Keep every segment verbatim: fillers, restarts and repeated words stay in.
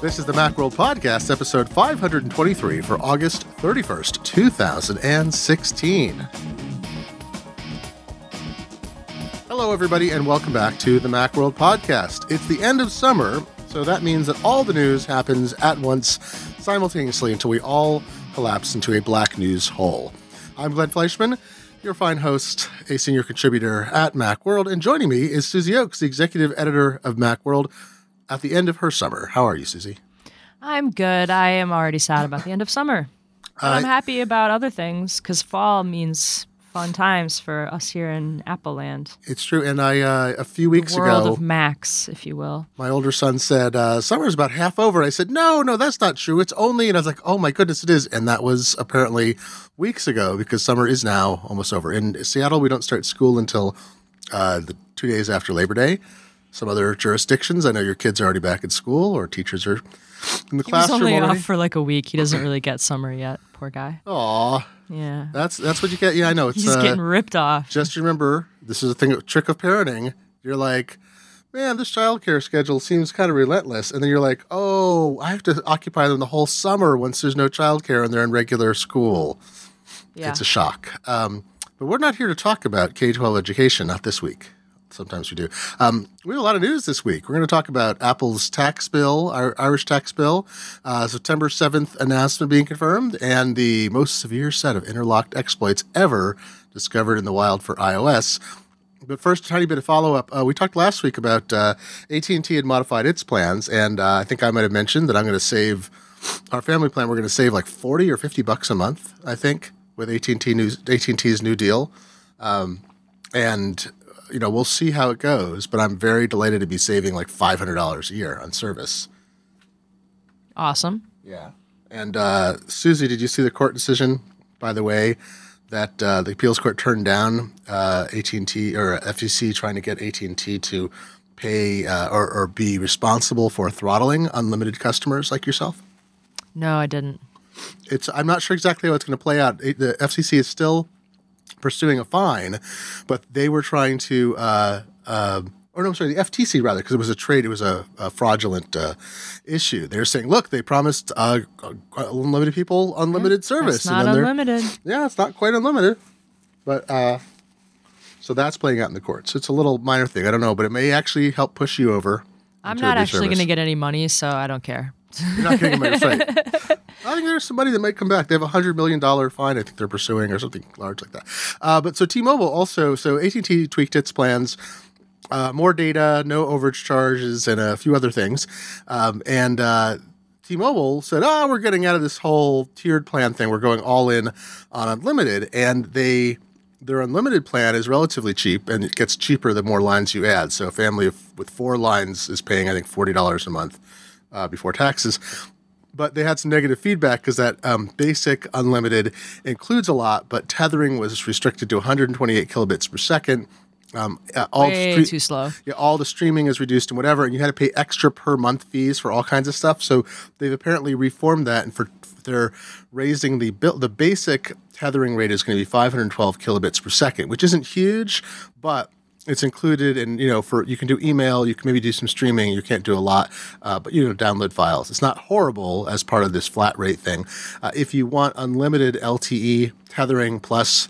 This is the Macworld Podcast, episode five twenty-three for August thirty-first, two thousand sixteen. Hello, everybody, and welcome back to the Macworld Podcast. It's the end of summer, so that means that all the news happens at once, simultaneously, until we all collapse into a black news hole. I'm Glenn Fleischman, your fine host, a senior contributor at Macworld, and joining me is Susie Oakes, the executive editor of Macworld, at the end of her summer. How are you, Susie? I'm good. I am already sad about the end of summer. But uh, I'm happy about other things, because fall means fun times for us here in Apple Land. It's true. And I, uh, a few weeks ago... The world ago, of Macs, if you will. My older son said, uh, summer's about half over. I said, no, no, that's not true. It's only... And I was like, oh, my goodness, it is. And that was apparently weeks ago, because summer is now almost over. In Seattle, we don't start school until uh, the two days after Labor Day. Some other jurisdictions, I know your kids are already back at school, or teachers are in the he classroom already. He's only off for like a week. He doesn't really get summer yet. Poor guy. Aw. Yeah. That's that's what you get. Yeah, I know. It's, He's uh, getting ripped off. Just remember, this is a thing, a trick of parenting. You're like, man, this childcare schedule seems kind of relentless. And then you're like, oh, I have to occupy them the whole summer once there's no childcare and they're in regular school. Yeah. It's a shock. Um, but we're not here to talk about K through twelve education, not this week. Sometimes we do. Um, we have a lot of news this week. We're going to talk about Apple's tax bill, our Irish tax bill, uh, September seventh announcement being confirmed, and the most severe set of interlocked exploits ever discovered in the wild for iOS. But first, a tiny bit of follow-up. Uh, we talked last week about uh, A T and T had modified its plans, and uh, I think I might have mentioned that I'm going to save our family plan. We're going to save like forty or fifty bucks a month, I think, with A T and T news, A T and T's new deal. Um, and... You know, we'll see how it goes, but I'm very delighted to be saving like five hundred dollars a year on service. Awesome. Yeah. And uh, Susie, did you see the court decision, by the way, that uh, the appeals court turned down uh, A T and T or F T C trying to get A T and T to pay uh, or, or be responsible for throttling unlimited customers like yourself? No, I didn't. It's. I'm not sure exactly how it's going to play out. The F C C is still pursuing a fine, but they were trying to, uh, uh, or no, I'm sorry, the F T C rather, because it was a trade, it was a, a fraudulent uh, issue. They're saying, look, they promised uh, unlimited people unlimited yeah, service. It's not and then unlimited. Yeah, it's not quite unlimited. But uh, so that's playing out in the courts. It's a little minor thing. I don't know, but it may actually help push you over. I'm not actually going to get any money, so I don't care. You're not getting money, right? I think there's somebody that might come back. They have a one hundred million dollars fine I think they're pursuing or something large like that. Uh, but so T-Mobile also, so A T and T tweaked its plans, uh, more data, no overage charges, and a few other things. Um, and uh, T-Mobile said, oh, we're getting out of this whole tiered plan thing. We're going all in on unlimited. And they their unlimited plan is relatively cheap, and it gets cheaper the more lines you add. So a family of, with four lines is paying, I think, forty dollars a month uh, before taxes. But they had some negative feedback because that um, basic unlimited includes a lot, but tethering was restricted to one hundred twenty-eight kilobits per second. Um, uh, all Way stre- too slow. Yeah, all the streaming is reduced and whatever, and you had to pay extra per month fees for all kinds of stuff. So they've apparently reformed that, and for they're raising the bill. The basic tethering rate is going to be five hundred twelve kilobits per second, which isn't huge, but it's included, and you know, for you can do email, you can maybe do some streaming. You can't do a lot, uh, but you know, download files. It's not horrible as part of this flat rate thing. Uh, if you want unlimited L T E tethering plus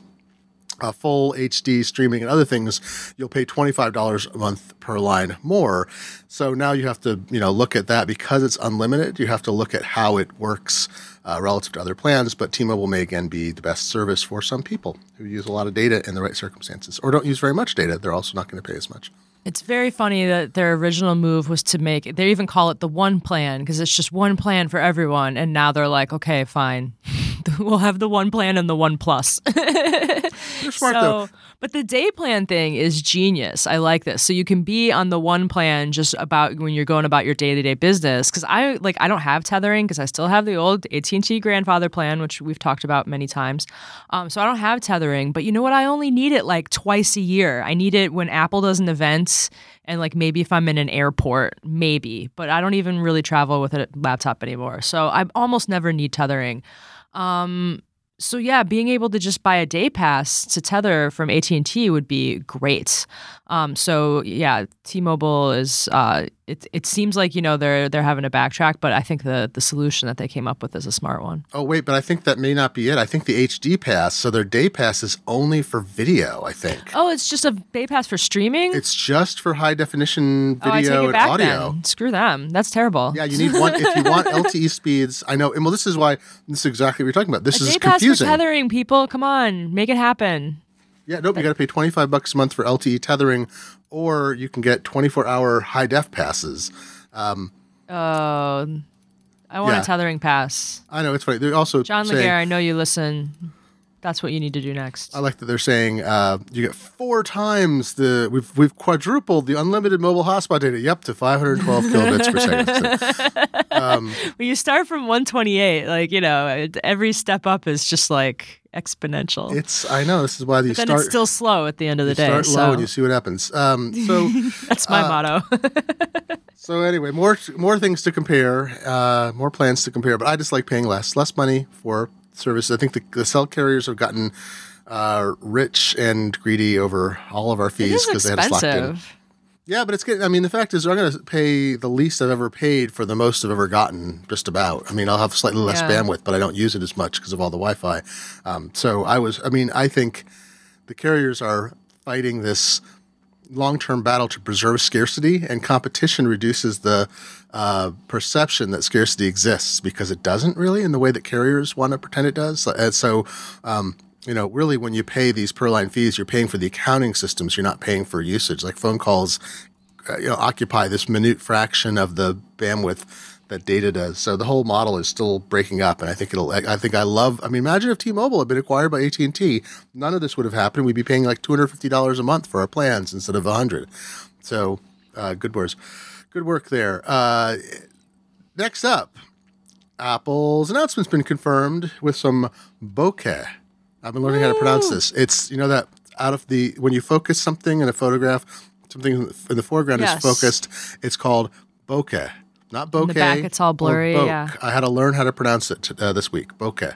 uh, full H D streaming and other things, you'll pay twenty-five dollars a month per line more. So now you have to, you know, look at that because it's unlimited. You have to look at how it works uh, relative to other plans. But T-Mobile may again be the best service for some people who use a lot of data in the right circumstances or don't use very much data. They're also not going to pay as much. It's very funny that their original move was to make, they even call it the one plan because it's just one plan for everyone. And now they're like, okay, fine. We'll have the one plan and the one plus. They're smart so, though. But the day plan thing is genius. I like this. So you can be on the one plan just about when you're going about your day-to-day business. Because I like I don't have tethering because I still have the old A T and T grandfather plan, which we've talked about many times. Um, so I don't have tethering. But you know what? I only need it like twice a year. I need it when Apple does an event and like maybe if I'm in an airport, maybe. But I don't even really travel with a laptop anymore. So I almost never need tethering. Um, so yeah, being able to just buy a day pass to tether from A T and T would be great. Um, so yeah, T-Mobile is, uh, it it seems like, you know, they're they're having to backtrack, but I think the the solution that they came up with is a smart one. Oh wait, but I think that may not be it. I think the H D pass, so their day pass is only for video, I think. Oh, it's just a day pass for streaming? It's just for high definition video oh, I take it and back audio. Then. Screw them. That's terrible. Yeah, you need one if you want L T E speeds. I know, and well, this is why this is exactly what you're talking about. This a is day confusing. Pass for tethering, people. Come on, make it happen. Yeah, nope, you got to pay twenty-five bucks a month for L T E tethering, or you can get twenty-four hour high def passes. Um, oh, uh, I want yeah. a tethering pass. I know, it's funny. They're also John saying, Laguerre, I know you listen. That's what you need to do next. I like that they're saying uh, you get four times the we've we've quadrupled the unlimited mobile hotspot data. Yep, to five hundred twelve kilobits per second. So, um, well, you start from one twenty-eight. Like, you know, every step up is just like. Exponential. It's I know this is why these start. Then it's still slow at the end of the you day. Start so. Low and you see what happens. Um, so that's my uh, motto. So anyway, more more things to compare, uh, more plans to compare. But I just like paying less, less money for services. I think the, the cell carriers have gotten uh, rich and greedy over all of our fees because they had us locked in. Yeah, but it's good. I mean, the fact is, I'm going to pay the least I've ever paid for the most I've ever gotten, just about. I mean, I'll have slightly less yeah. bandwidth, but I don't use it as much because of all the Wi-Fi. Um, so I was, I mean, I think the carriers are fighting this long-term battle to preserve scarcity, and competition reduces the uh, perception that scarcity exists because it doesn't really in the way that carriers want to pretend it does. And so, um, you know, really when you pay these per-line fees, you're paying for the accounting systems. You're not paying for usage. Like phone calls, uh, you know, occupy this minute fraction of the bandwidth that data does. So the whole model is still breaking up. And I think it'll – I think I love – I mean, imagine if T-Mobile had been acquired by A T and T. None of this would have happened. We'd be paying like two hundred fifty dollars a month for our plans instead of one hundred dollars. So uh, good words. Good work there. Uh, next up, Apple's announcement's been confirmed with some bokeh. I've been learning Woo. How to pronounce this. It's, you know, that out of the, when you focus something in a photograph, something in the foreground yes. is focused. It's called bokeh, not bokeh. In the back, it's all blurry. Yeah. I had to learn how to pronounce it uh, this week. Bokeh.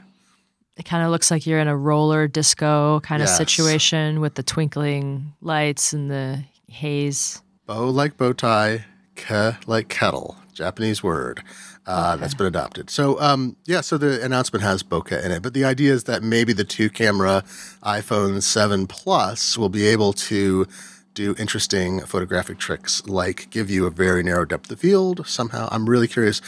It kind of looks like you're in a roller disco kind yes. of situation with the twinkling lights and the haze. Bo like bow tie, ke like kettle. Japanese word. Uh, okay. That's been adopted. So, um, yeah, so the announcement has bokeh in it. But the idea is that maybe the two-camera iPhone seven Plus will be able to do interesting photographic tricks like give you a very narrow depth of field somehow. I'm really curious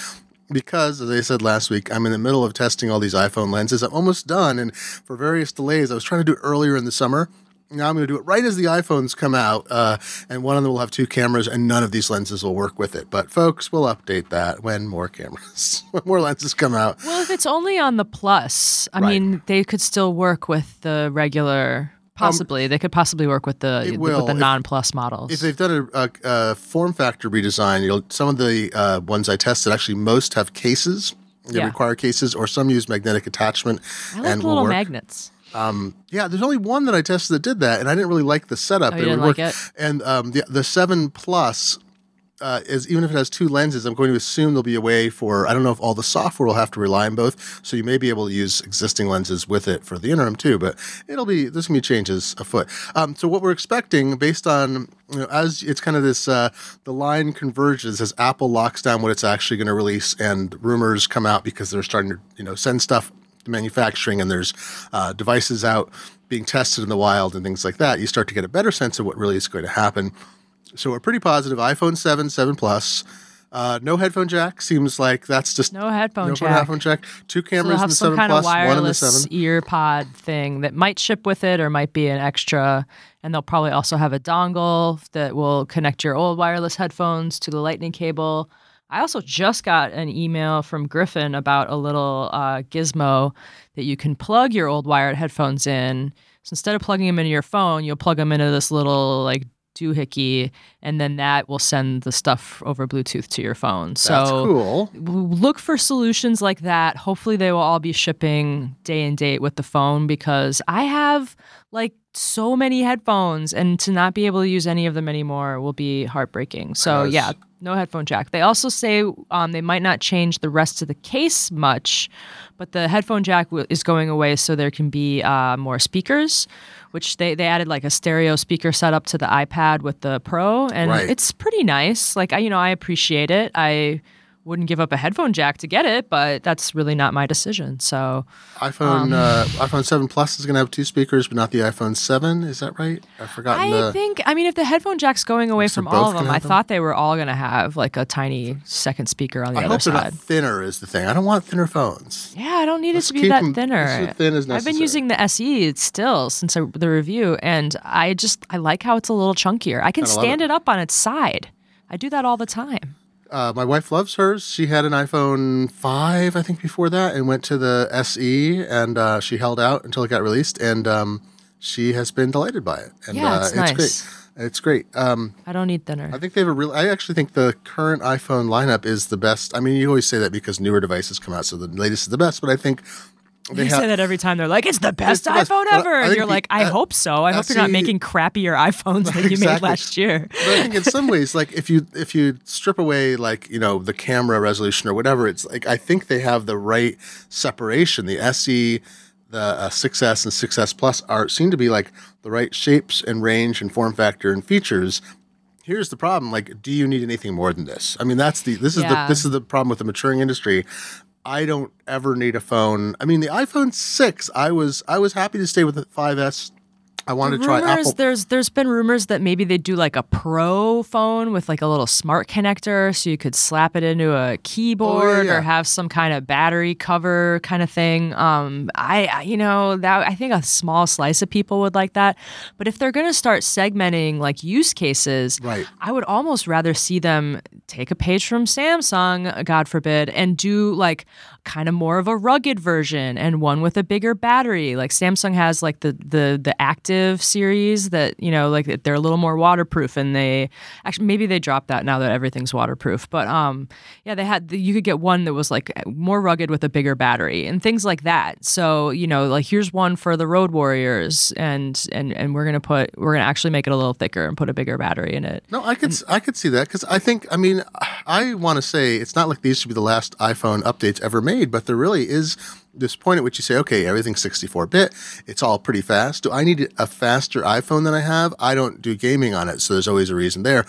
because, as I said last week, I'm in the middle of testing all these iPhone lenses. I'm almost done. And for various delays, I was trying to do it earlier in the summer. Now I'm going to do it right as the iPhones come out, uh, and one of them will have two cameras, and none of these lenses will work with it. But folks, we'll update that when more cameras, when more lenses come out. Well, if it's only on the Plus, I right. mean, they could still work with the regular. Possibly. Um, they could possibly work with the with the non-Plus models. If they've done a, a, a form factor redesign, you know, some of the uh, ones I tested, actually most have cases. They yeah. require cases, or some use magnetic attachment. I like and little work. Magnets. Um, yeah, there's only one that I tested that did that, and I didn't really like the setup. Oh, you it didn't would like work. It? And um, the, the seven Plus, uh, is even if it has two lenses, I'm going to assume there'll be a way for, I don't know if all the software will have to rely on both, so you may be able to use existing lenses with it for the interim too, but it'll be, there's going to be changes afoot. Um, so what we're expecting based on, you know, as it's kind of this, uh, the line converges as Apple locks down what it's actually going to release and rumors come out because they're starting to, you know, send stuff manufacturing and there's uh, devices out being tested in the wild and things like that, you start to get a better sense of what really is going to happen. So we're pretty positive. iPhone seven, seven Plus, uh, no headphone jack. Seems like that's just no headphone, no jack. headphone jack. Two cameras so in the seven Plus, one in the seven. Ear pod thing that might ship with it or might be an extra. And they'll probably also have a dongle that will connect your old wireless headphones to the lightning cable. I also just got an email from Griffin about a little uh, gizmo that you can plug your old wired headphones in. So instead of plugging them into your phone, you'll plug them into this little like doohickey, and then that will send the stuff over Bluetooth to your phone. So that's cool. Look for solutions like that. Hopefully they will all be shipping day and date with the phone because I have like so many headphones, and to not be able to use any of them anymore will be heartbreaking. So yes. yeah, no headphone jack. They also say um, they might not change the rest of the case much, but the headphone jack w- is going away so there can be uh, more speakers, which they, they added like a stereo speaker setup to the iPad with the Pro, and right. it's pretty nice. Like, I, you know, I appreciate it. I wouldn't give up a headphone jack to get it, but that's really not my decision. So iPhone um, uh, iPhone seven Plus is going to have two speakers, but not the iPhone seven. Is that right? I've forgotten. I the, think, I mean, if the headphone jack's going away from all of them, I them? thought they were all going to have like a tiny second speaker on the I other hope side. They're not thinner is the thing. I don't want thinner phones. Yeah, I don't need Let's it to be that them, thinner. Thin as I've been using the S E still since I, the review, and I just, I like how it's a little chunkier. I can I stand it. it up on its side. I do that all the time. Uh, my wife loves hers. She had an iPhone five, I think, before that, and went to the S E, and uh, she held out until it got released, and um, she has been delighted by it. And, yeah, it's uh, nice. It's great. It's great. Um, I don't need thinner. I think they have a real. I actually think the current iPhone lineup is the best. I mean, you always say that because newer devices come out, so the latest is the best. But I think they you have, say that every time. They're like, "It's the best it's the iPhope best. ever," and you're the, like, "I uh, hope so. I hope you're not making crappier iPhones than exactly. you made last year." But I think in some ways, like if you if you strip away like you know the camera resolution or whatever, it's like I think they have the right separation. The S E, the uh, six S, and six S Plus are seem to be like the right shapes and range and form factor and features. Here's the problem: like, do you need anything more than this? I mean, that's the this is yeah. the this is the problem with the maturing industry. I don't ever need a phone. I mean, the iPhone six, I was I was happy to stay with the five S. I wanted rumors, to try Apple. There's there's been rumors that maybe they do like a Pro phone with like a little smart connector, so you could slap it into a keyboard oh, yeah, yeah. or have some kind of battery cover kind of thing. Um, I you know that I think a small slice of people would like that, but if they're going to start segmenting like use cases, right. I would almost rather see them take a page from Samsung, God forbid, and do like kind of more of a rugged version and one with a bigger battery. Like Samsung has like the the the active series that, you know, like they're a little more waterproof, and they actually maybe they dropped that now that everything's waterproof, but um yeah they had the, you could get one that was like more rugged with a bigger battery and things like that. So you know, like here's one for the road warriors, and and and we're gonna put we're gonna actually make it a little thicker and put a bigger battery in it. No, I could and, I could see that, because I think I mean I want to say it's not like these should be the last iPhone updates ever made, but there really is this point at which you say, okay, everything's sixty-four bit, it's all pretty fast. Do I need a faster iPhone than I have? I don't do gaming on it, so there's always a reason there.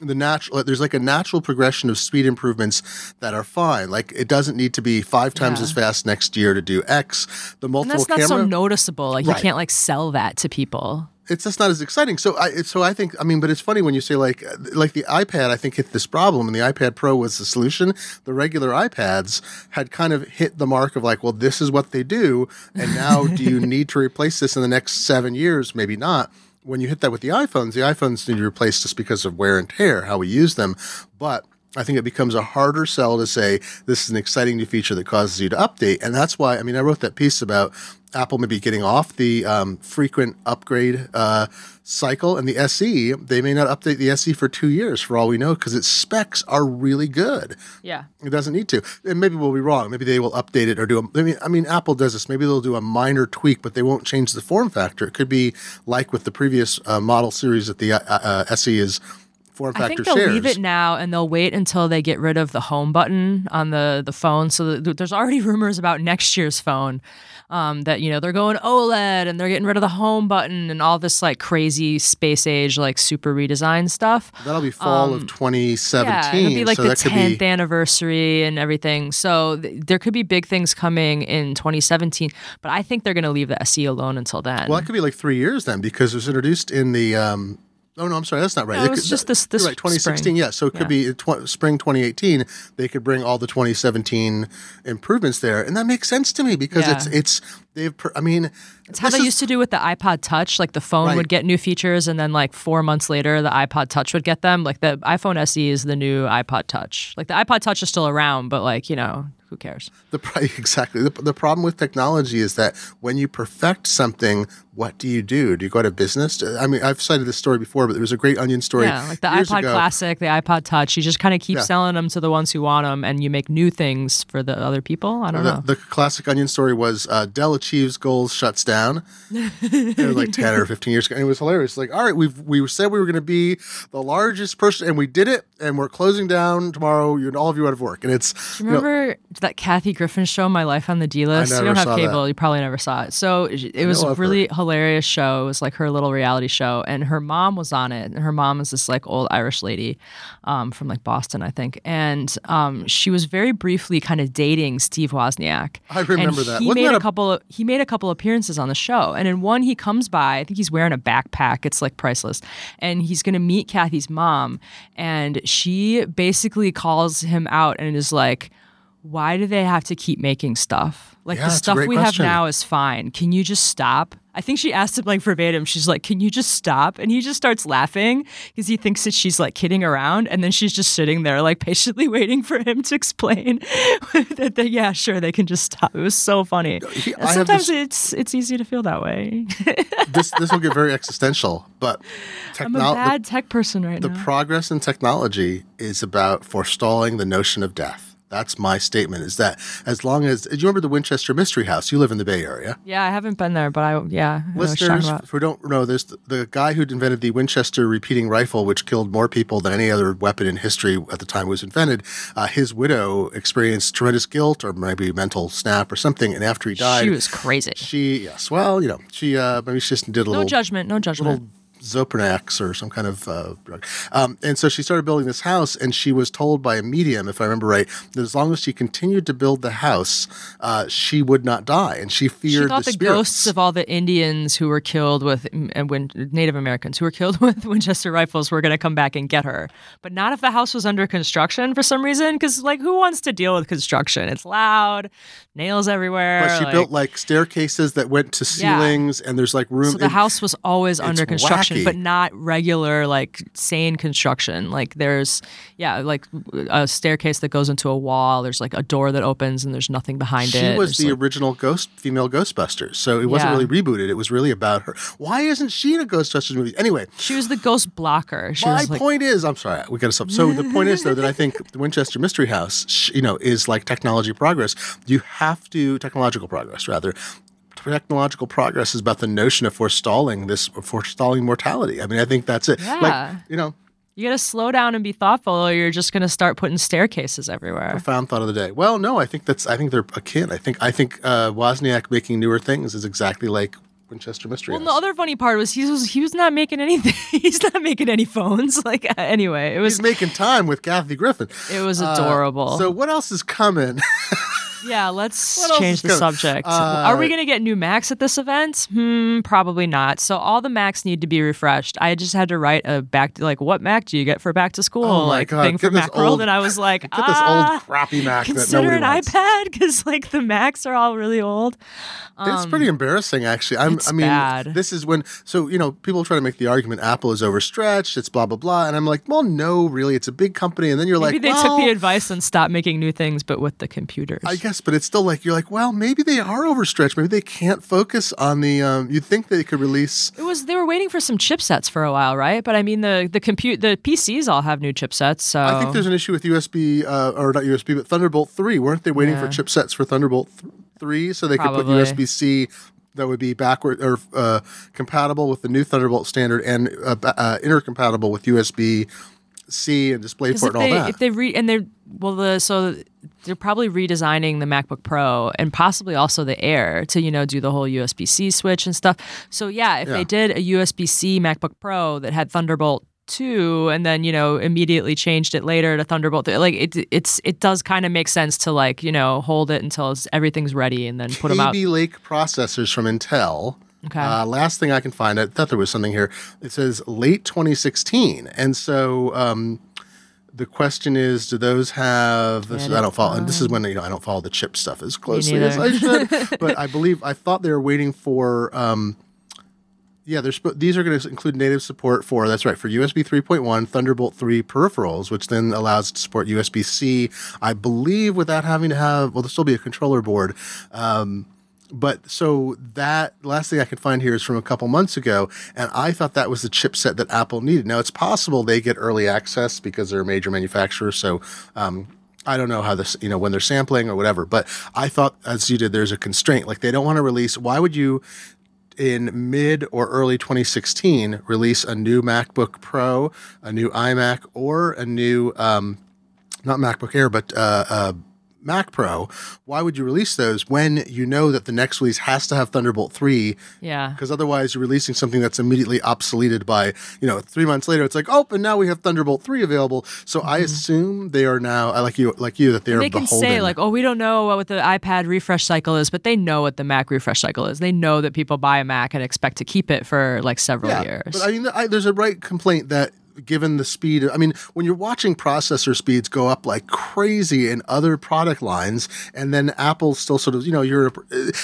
The natural, there's like a natural progression of speed improvements that are fine. Like it doesn't need to be five times yeah. as fast next year to do X. The multiple camera. And that's not camera, so noticeable. Like right. you can't like sell that to people. It's just not as exciting. So I, so I think, I mean, but it's funny when you say like, like the iPad, I think hit this problem, and the iPad Pro was the solution. The regular iPads had kind of hit the mark of like, well, this is what they do. And now do you need to replace this in the next seven years? Maybe not. When you hit that with the iPhones, the iPhones need to be replaced just because of wear and tear, how we use them. But I think it becomes a harder sell to say this is an exciting new feature that causes you to update. And that's why, I mean, I wrote that piece about Apple maybe getting off the um, frequent upgrade uh, cycle, and the S E, they may not update the S E for two years for all we know, because its specs are really good. Yeah. It doesn't need to. And maybe we'll be wrong. Maybe they will update it or do a, I mean, I mean, Apple does this. Maybe they'll do a minor tweak, but they won't change the form factor. It could be like with the previous uh, model series that the uh, uh, S E is form factor I think they'll shares. Leave it now, and they'll wait until they get rid of the home button on the, the phone. So th- there's already rumors about next year's phone um, that, you know, they're going OLED and they're getting rid of the home button and all this like crazy space age, like super redesign stuff. That'll be fall um, of twenty seventeen. Yeah, it'll be like so the tenth be... anniversary and everything. So th- there could be big things coming in twenty seventeen, but I think they're going to leave the S E alone until then. Well, that could be like three years then, because it was introduced in the... Um Oh, no, I'm sorry. That's not right. No, it was could, just this, this right, twenty sixteen, spring. Yeah. So it could yeah. be tw- spring twenty eighteen. They could bring all the twenty seventeen improvements there. And that makes sense to me because yeah. it's, it's they've, pr- I mean. It's how they is, used to do with the iPod Touch. Like the phone right. would get new features, and then like four months later, the iPod Touch would get them. Like the iPhone S E is the new iPod Touch. Like the iPod Touch is still around, but like, you know, who cares? The Exactly. The, the problem with technology is that when you perfect something, what do you do? Do you go out of business? I mean, I've cited this story before, but there was a great Onion story. Yeah, like the iPod ago. Classic, the iPod Touch. You just kind of keep yeah. selling them to the ones who want them, and you make new things for the other people. I don't the, know. The classic Onion story was uh, Dell achieves goals, shuts down. It was like ten or fifteen years ago, and it was hilarious. Like, all right, we've we said we were going to be the largest person, and we did it, and we're closing down tomorrow. You and all of you out of work, and it's. Do you remember you know, that Kathy Griffin show, My Life on the D List? You don't have cable, that. You probably never saw it. So it, it was really hilarious. hilarious show. It was like her little reality show, and her mom was on it, and her mom is this like old Irish lady um, from like Boston, I think, and um, she was very briefly kind of dating Steve Wozniak. I remember and that. He Wasn't made that a couple of, he made a couple appearances on the show, and in one he comes by, I think he's wearing a backpack, it's like priceless, and he's going to meet Kathy's mom, and she basically calls him out and is like, why do they have to keep making stuff? Like yeah, the stuff we question. have now is fine. Can you just stop? I think she asked him like verbatim. She's like, can you just stop? And he just starts laughing because he thinks that she's like kidding around. And then she's just sitting there like patiently waiting for him to explain that, that, yeah, sure, they can just stop. It was so funny. He, Sometimes this, it's it's easy to feel that way. this this will get very existential, but technolo- I'm a bad the, tech person right the now. The progress in technology is about forestalling the notion of death. That's my statement, is that as long as – do you remember the Winchester Mystery House? You live in the Bay Area. Yeah, I haven't been there, but I – yeah. I Listeners, if we don't know, there's the, the guy who invented the Winchester repeating rifle, which killed more people than any other weapon in history at the time it was invented. Uh, his widow experienced tremendous guilt or maybe mental snap or something, and after he died – She was crazy. She – yes. Well, you know, she uh, – maybe she just did a no little – No judgment. No judgment. Little, Zopranax or some kind of uh, drug. Um, and so she started building this house, and she was told by a medium, if I remember right, that as long as she continued to build the house, uh, she would not die. And she feared she thought the, the ghosts of all the Indians who were killed with and when Native Americans who were killed with Winchester rifles were going to come back and get her. But not if the house was under construction for some reason, because like who wants to deal with construction? It's loud, nails everywhere. But she like, built like staircases that went to ceilings, yeah. and there's like room. So the it, house was always under construction. Wacky. But not regular, like, sane construction. Like, there's, yeah, like a staircase that goes into a wall. There's, like, a door that opens and there's nothing behind she it. She was there's the like, original ghost female Ghostbusters. So it wasn't yeah. really rebooted. It was really about her. Why isn't she in a Ghostbusters movie? Anyway. She was the ghost blocker. She my was like, point is, I'm sorry, we got to stop. So the point is, though, that I think the Winchester Mystery House, you know, is like technology progress. You have to, technological progress, rather. Technological progress is about the notion of forestalling this, forestalling mortality. I mean, I think that's it. Yeah. Like, you know, you got to slow down and be thoughtful, or you're just going to start putting staircases everywhere. Profound thought of the day. Well, no, I think that's. I think they're akin. I think. I think uh, Wozniak making newer things is exactly like Winchester Mystery House. Well, the other funny part was he was he was not making anything. He's not making any phones. Like uh, anyway, it was he's making time with Kathy Griffin. It was adorable. Uh, so what else is coming? Yeah, let's change the subject. Uh, Are we going to get new Macs at this event? Hmm, probably not. So all the Macs need to be refreshed. I just had to write a back to, like, what Mac do you get for back to school? Oh my like God. Thing for Macworld, and I was like, get ah, this old crappy Mac. Consider that an wants. iPad because like the Macs are all really old. Um, it's pretty embarrassing, actually. I'm, it's I mean, bad. This is when so you know people try to make the argument Apple is overstretched. It's blah blah blah, and I'm like, well, no, really, it's a big company. And then you're maybe like, maybe they well, took the advice and stopped making new things, but with the computers. I guess. But it's still like, you're like, well, maybe they are overstretched. Maybe they can't focus on the, um, you'd think they could release. It was, they were waiting for some chipsets for a while, right? But I mean, the the compute, the P Cs all have new chipsets. So I think there's an issue with U S B, uh, or not U S B, but Thunderbolt three. Weren't they waiting yeah. for chipsets for Thunderbolt three so they Probably. could put U S B C that would be backward or uh, compatible with the new Thunderbolt standard and uh, uh, intercompatible with U S B C and DisplayPort and all they, that. If they re- and they're, well, the, so they're probably redesigning the MacBook Pro and possibly also the Air to, you know, do the whole U S B C switch and stuff. So yeah, if yeah. they did a U S B C MacBook Pro that had Thunderbolt two and then, you know, immediately changed it later to Thunderbolt three, like it it's it does kind of make sense to like, you know, hold it until everything's ready and then put K V them out. Kaby Lake processors from Intel. Okay. Uh, last thing I can find, I thought there was something here. It says late twenty sixteen. And so, um, the question is, do those have? This is, I don't follow. And this is when you know I don't follow the chip stuff as closely as I should. But I believe I thought they were waiting for. Um, yeah, they're sp- these are going to include native support for. That's right, for U S B three point one, Thunderbolt three peripherals, which then allows it to support U S B C. I believe without having to have. Well, there'll still be a controller board. Um, But so that last thing I could find here is from a couple months ago, and I thought that was the chipset that Apple needed. Now, it's possible they get early access because they're a major manufacturer, so um, I don't know how this, you know, when they're sampling or whatever. But I thought, as you did, there's a constraint. Like, they don't want to release. Why would you, in mid or early twenty sixteen, release a new MacBook Pro, a new iMac, or a new, um, not MacBook Air, but uh, uh, Mac Pro? Why would you release those when you know that the next release has to have Thunderbolt three? Yeah. Because otherwise you're releasing something that's immediately obsoleted by, you know, three months later. It's like, oh, but now we have Thunderbolt three available. So mm-hmm. I assume they are now, I like you, like you, that they and are they beholden. They can say like, oh, we don't know what the iPad refresh cycle is, but they know what the Mac refresh cycle is. They know that people buy a Mac and expect to keep it for like several yeah, years. But I mean, I, there's a right complaint that, given the speed, I mean, when you're watching processor speeds go up like crazy in other product lines, and then Apple's still sort of, you know, you're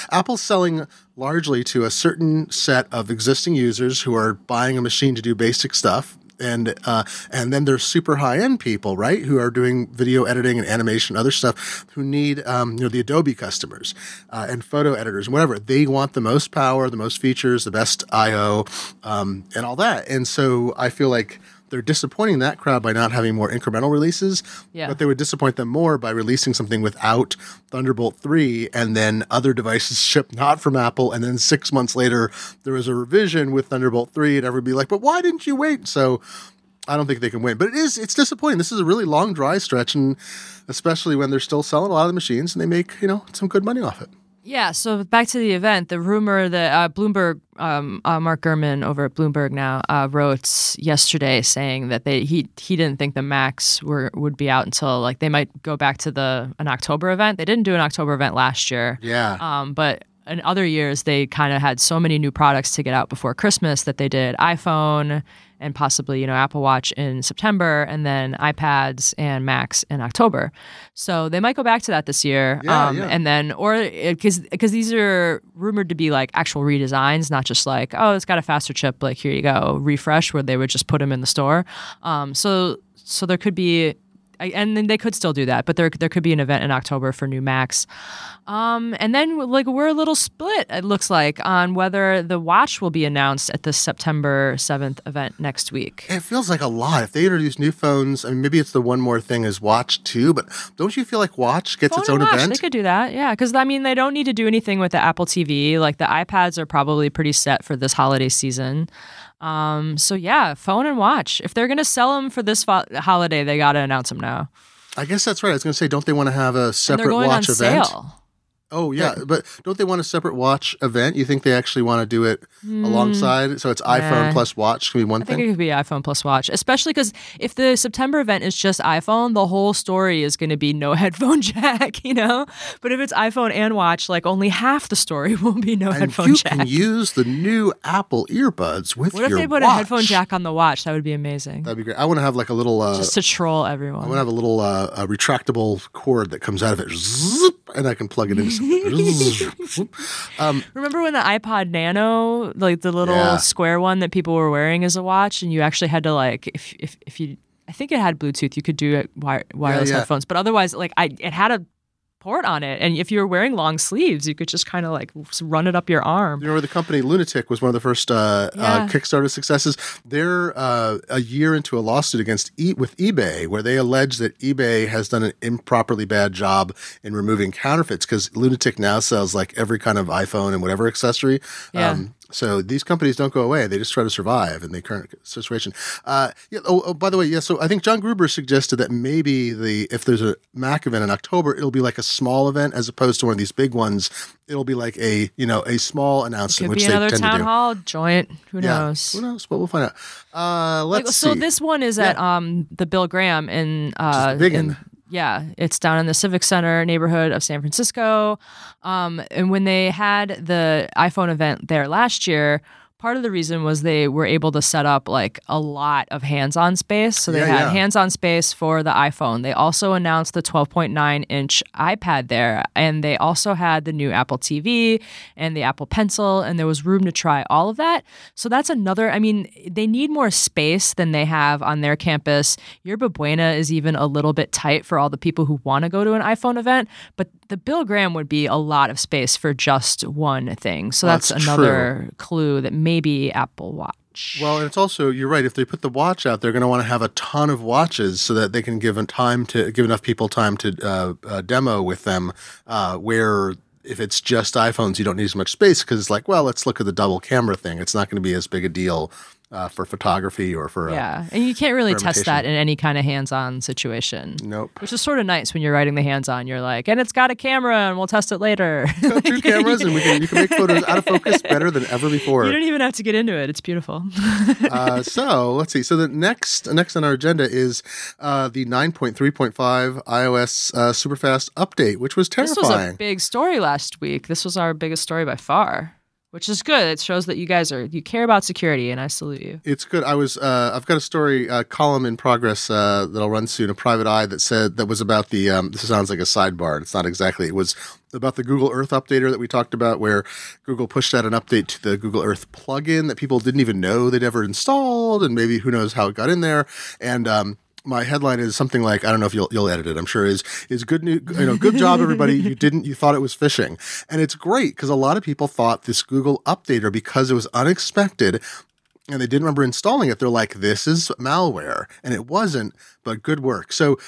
Apple's selling largely to a certain set of existing users who are buying a machine to do basic stuff. And uh, and then there's super high-end people, right, who are doing video editing and animation, other stuff, who need, um, you know, the Adobe customers uh, and photo editors and whatever. They want the most power, the most features, the best I O, um, and all that. And so I feel like they're disappointing that crowd by not having more incremental releases, yeah. but they would disappoint them more by releasing something without Thunderbolt three and then other devices shipped not from Apple. And then six months later, there was a revision with Thunderbolt three and everybody would be like, but why didn't you wait? So I don't think they can win, but it is, it's disappointing. This is a really long dry stretch, and especially when they're still selling a lot of the machines and they make, you know, some good money off it. Yeah, so back to the event, the rumor that uh, Bloomberg, um, uh, Mark Gurman over at Bloomberg now, uh, wrote yesterday saying that they he he didn't think the Macs were would be out until, like, they might go back to the an October event. They didn't do an October event last year. Yeah. Um, but in other years, they kind of had so many new products to get out before Christmas that they did iPhone and possibly, you know, Apple Watch in September, and then iPads and Macs in October. So they might go back to that this year. Yeah, um, yeah. And then, or because because these are rumored to be like actual redesigns, not just like, oh, it's got a faster chip, like, here you go, refresh, where they would just put them in the store. Um, so so there could be, and then they could still do that, but there there could be an event in October for new Macs. Um, and then, like, we're a little split, it looks like, on whether the watch will be announced at the September seventh event next week. It feels like a lot. If they introduce new phones, I mean, maybe it's the one more thing is watch too, but don't you feel like watch gets Phone its own watch. event? They could do that, yeah, because, I mean, they don't need to do anything with the Apple T V. Like, the iPads are probably pretty set for this holiday season. Um, so yeah, phone and watch. If they're going to sell them for this fo- holiday, they got to announce them now. I guess that's right. I was going to say, don't they want to have a separate watch event? Sale. Oh yeah. They're... But don't they want a separate watch event? You think they actually want to do it mm, alongside? So it's iPhone yeah. plus watch could be one I thing. I think it could be iPhone plus watch, especially because if the September event is just iPhone, the whole story is going to be no headphone jack, you know, but if it's iPhone and watch, like, only half the story will be no and headphone you jack. You can use the new Apple earbuds with your watch. What if they put watch? a headphone jack on the watch? That would be amazing. That'd be great. I want to have like a little, uh, just to troll everyone. I want to have a little, uh, a retractable cord that comes out of it, zip, and I can plug it in. um, Remember when the iPod Nano, like the little yeah. square one that people were wearing as a watch, and you actually had to, like, if if, if you, I think it had Bluetooth, you could do it wire, wireless yeah, yeah. headphones, but otherwise, like, I it had a port on it, and if you were wearing long sleeves, you could just kind of like run it up your arm. You remember the company Lunatic was one of the first uh, yeah. uh, Kickstarter successes. They're uh, a year into a lawsuit against e- with eBay, where they allege that eBay has done an improperly bad job in removing counterfeits, because Lunatic now sells like every kind of iPhone and whatever accessory. Yeah. Um, So these companies don't go away. They just try to survive in the current situation. Uh, yeah, oh, oh, by the way, yeah. So I think John Gruber suggested that maybe the if there's a Mac event in October, it'll be like a small event as opposed to one of these big ones. It'll be like a you know a small announcement, which they tend to do. Could be another town hall joint. Who yeah, knows? Who knows? But we'll find out. Uh, let's like, so see. So this one is yeah. at um, the Bill Graham in uh, big in. Yeah, it's down in the Civic Center neighborhood of San Francisco. Um, and when they had the iPhone event there last year, part of the reason was they were able to set up like a lot of hands-on space. So they yeah, had yeah. hands-on space for the iPhone. They also announced the twelve point nine inch iPad there. And they also had the new Apple T V and the Apple Pencil. And there was room to try all of that. So that's another, I mean, they need more space than they have on their campus. Yerba Buena is even a little bit tight for all the people who want to go to an iPhone event. But the Bill Graham would be a lot of space for just one thing. So that's, that's another true. clue that maybe Apple Watch. Well, and it's also, you're right, if they put the watch out, they're going to want to have a ton of watches so that they can give time to give enough people time to uh, uh, demo with them, uh, where if it's just iPhones, you don't need as much space because it's like, well, let's look at the double camera thing. It's not going to be as big a deal uh, for photography or for uh, yeah. And you can't really test that in any kind of hands-on situation. Nope. Which is sort of nice when you're writing the hands-on. You're like, and it's got a camera, and we'll test it later. It's got two cameras, and we can you can make photos out of focus better than ever before. You don't even have to get into it. It's beautiful. uh, so let's see. So the next next on our agenda is uh, the nine point three point five iOS uh, superfast update, which was terrifying. This was a big story last week. This was our biggest story by far. Which is good. It shows that you guys are you care about security, and I salute you. It's good. I was uh, I've got a story uh, column in progress uh, that'll run soon. A private eye that said that was about the. Um, this sounds like a sidebar. It's not exactly. It was about the Google Earth updater that we talked about, where Google pushed out an update to the Google Earth plugin that people didn't even know they'd ever installed, and maybe who knows how it got in there. And um, my headline is something like, I don't know if you'll you'll edit it. I'm sure is is good new, you know, good job everybody. You didn't you thought it was phishing. And it's great because a lot of people thought this Google updater, because it was unexpected and they didn't remember installing it, they're like, this is malware. And it wasn't, but good work. So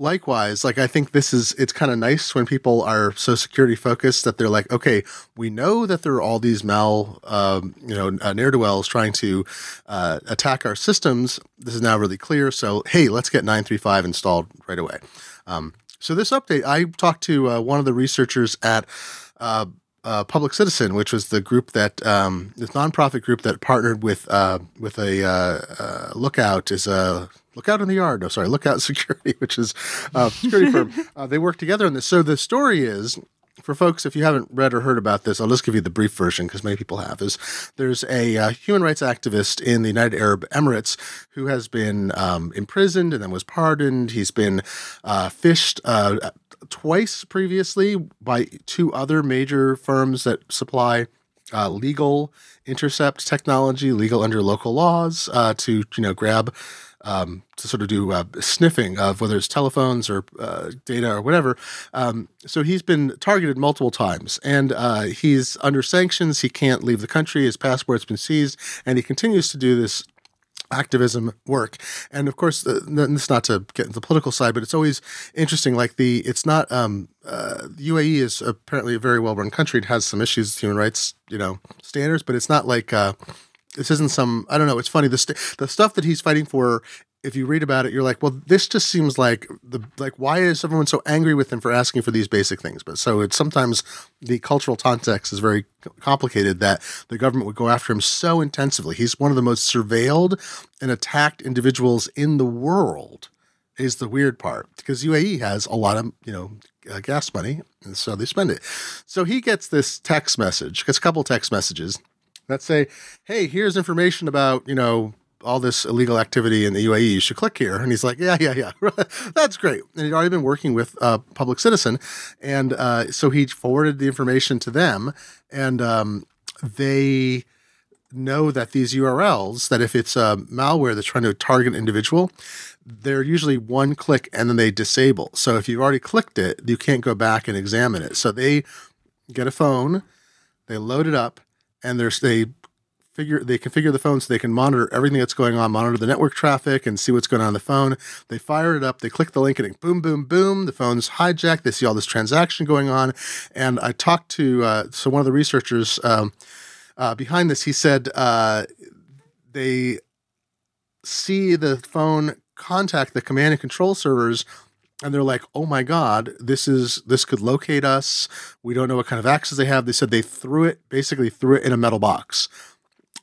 likewise, like I think this is it's kind of nice when people are so security focused that they're like, okay, we know that there are all these mal, um, you know, uh, ne'er-do-wells trying to uh, attack our systems. This is now really clear. So hey, let's get nine three five installed right away. Um, so this update, I talked to uh, one of the researchers at uh, uh, Public Citizen, which was the group that um, this nonprofit group that partnered with uh, with a uh, uh, Lookout is a Lookout in the Yard. No, sorry, Lookout Security, which is a security firm. Uh, they work together on this. So the story is, for folks, if you haven't read or heard about this, I'll just give you the brief version because many people have, is there's a uh, human rights activist in the United Arab Emirates who has been um, imprisoned and then was pardoned. He's been uh, fished uh, twice previously by two other major firms that supply uh, legal intercept technology, legal under local laws, uh, to, you know, grab Um, to sort of do uh, sniffing of whether it's telephones or uh, data or whatever. Um, so he's been targeted multiple times, and uh, he's under sanctions. He can't leave the country. His passport's been seized, and he continues to do this activism work. And of course, uh, this is not to get into the political side, but it's always interesting. Like the, it's not um, uh, the U A E is apparently a very well-run country. It has some issues with human rights, you know, standards, but it's not like. Uh, This isn't some, I don't know, it's funny. The, st- the stuff that he's fighting for, if you read about it, you're like, well, this just seems like, the like why is everyone so angry with him for asking for these basic things? But so it's sometimes the cultural context is very complicated that the government would go after him so intensively. He's one of the most surveilled and attacked individuals in the world is the weird part, because U A E has a lot of, you know, uh, gas money, and so they spend it. So he gets this text message, gets a couple text messages that say, hey, here's information about, you know, all this illegal activity in the U A E. You should click here. And he's like, yeah, yeah, yeah. That's great. And he'd already been working with uh, Public Citizen. And uh, so he forwarded the information to them. And um, they know that these U R Ls, that if it's uh, malware that's trying to target an individual, they're usually one click and then they disable. So if you've already clicked it, you can't go back and examine it. So they get a phone, they load it up, and there's they figure they configure the phone so they can monitor everything that's going on, monitor the network traffic and see what's going on in the phone. They fire it up, they click the link, and it boom, boom, boom. The phone's hijacked. They see all this transaction going on. And I talked to uh, so one of the researchers um, uh, behind this. He said uh, they see the phone contact the command and control servers. And they're like, oh my God, this is this could locate us. We don't know what kind of access they have. They said they threw it, basically threw it in a metal box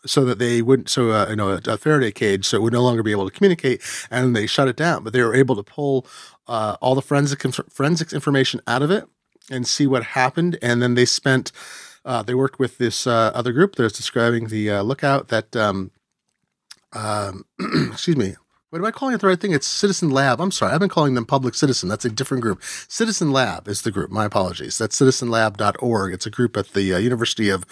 so that they wouldn't, so, uh, you know, a, a Faraday cage, so it would no longer be able to communicate, and they shut it down. But they were able to pull uh, all the forensic forensics information out of it and see what happened. And then they spent, uh, they worked with this uh, other group that was describing the uh, Lookout that, um, um, excuse me, What am I calling it the right thing? It's Citizen Lab. I'm sorry. I've been calling them Public Citizen. That's a different group. Citizen Lab is the group. My apologies. That's citizen lab dot org. It's a group at the uh, University of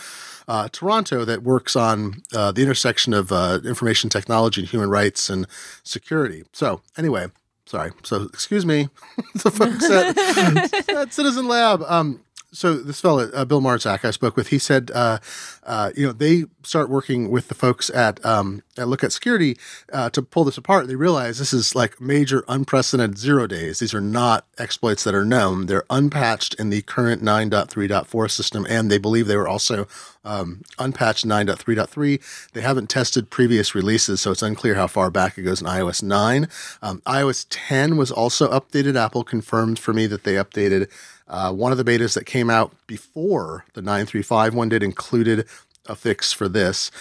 uh, Toronto that works on uh, the intersection of uh, information technology and human rights and security. So anyway, Sorry. So excuse me, the folks at, at Citizen Lab. Um, so this fellow, uh, Bill Marzak, I spoke with, he said, uh, uh, you know, they start working with the folks at, um, at Lookout Security uh, to pull this apart. They realize this is like major unprecedented zero days. These are not exploits that are known. They're unpatched in the current nine point three point four system, and they believe they were also um, unpatched nine point three point three. They haven't tested previous releases, so it's unclear how far back it goes in iOS nine. Um, iOS ten was also updated. Apple confirmed for me that they updated. Uh, one of the betas that came out before the nine point three point five one did included a fix for this.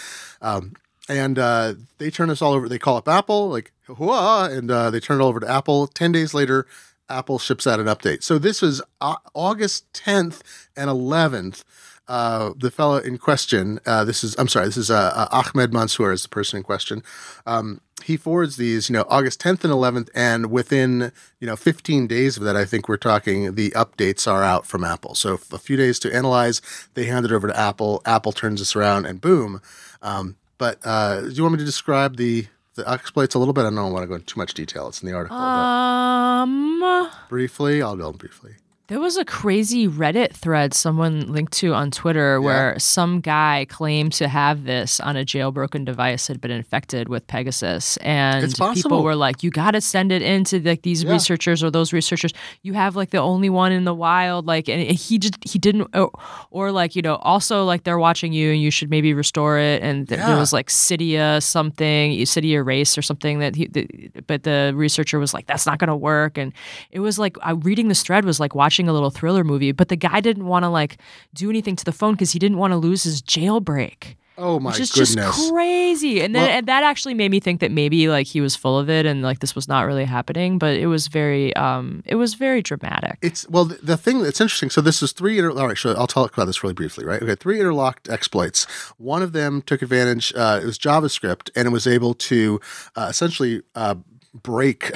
Um, and uh, they turn this all over. They call up Apple, like, whoa, and uh, they turn it all over to Apple. Ten days later, Apple ships out an update. So this is uh, August tenth and eleventh. Uh, the fellow in question, uh, this is, I'm sorry, this is uh, uh, Ahmed Mansour is the person in question. Um, he forwards these, you know, August tenth and eleventh, and within, you know, fifteen days of that, I think we're talking, the updates are out from Apple. So a few days to analyze, they hand it over to Apple. Apple turns this around and boom. Um, but uh, do you want me to describe the, the exploits a little bit? I don't want to go into too much detail. It's in the article. Um, briefly, I'll go briefly. There was a crazy Reddit thread someone linked to on Twitter where yeah. some guy claimed to have this on a jailbroken device that had been infected with Pegasus. And people were like, you got to send it in to like these yeah. researchers or those researchers. You have like the only one in the wild. Like, and he just, he didn't, or, or like, you know, also like they're watching you and you should maybe restore it. And th- yeah. there was like Cydia something, Cydia race or something that he, the, but the researcher was like, that's not going to work. And it was like, I, reading this thread was like watching a little thriller movie, but the guy didn't want to like do anything to the phone because he didn't want to lose his jailbreak. Oh my goodness. Which is just crazy. And then well, and that actually made me think that maybe like he was full of it and like this was not really happening, but it was very um it was very dramatic. It's well the, the thing that's interesting, so this is three inter- all right, so I'll talk about this really briefly, right? Okay, three interlocked exploits. One of them took advantage, uh it was JavaScript, and it was able to uh, essentially uh break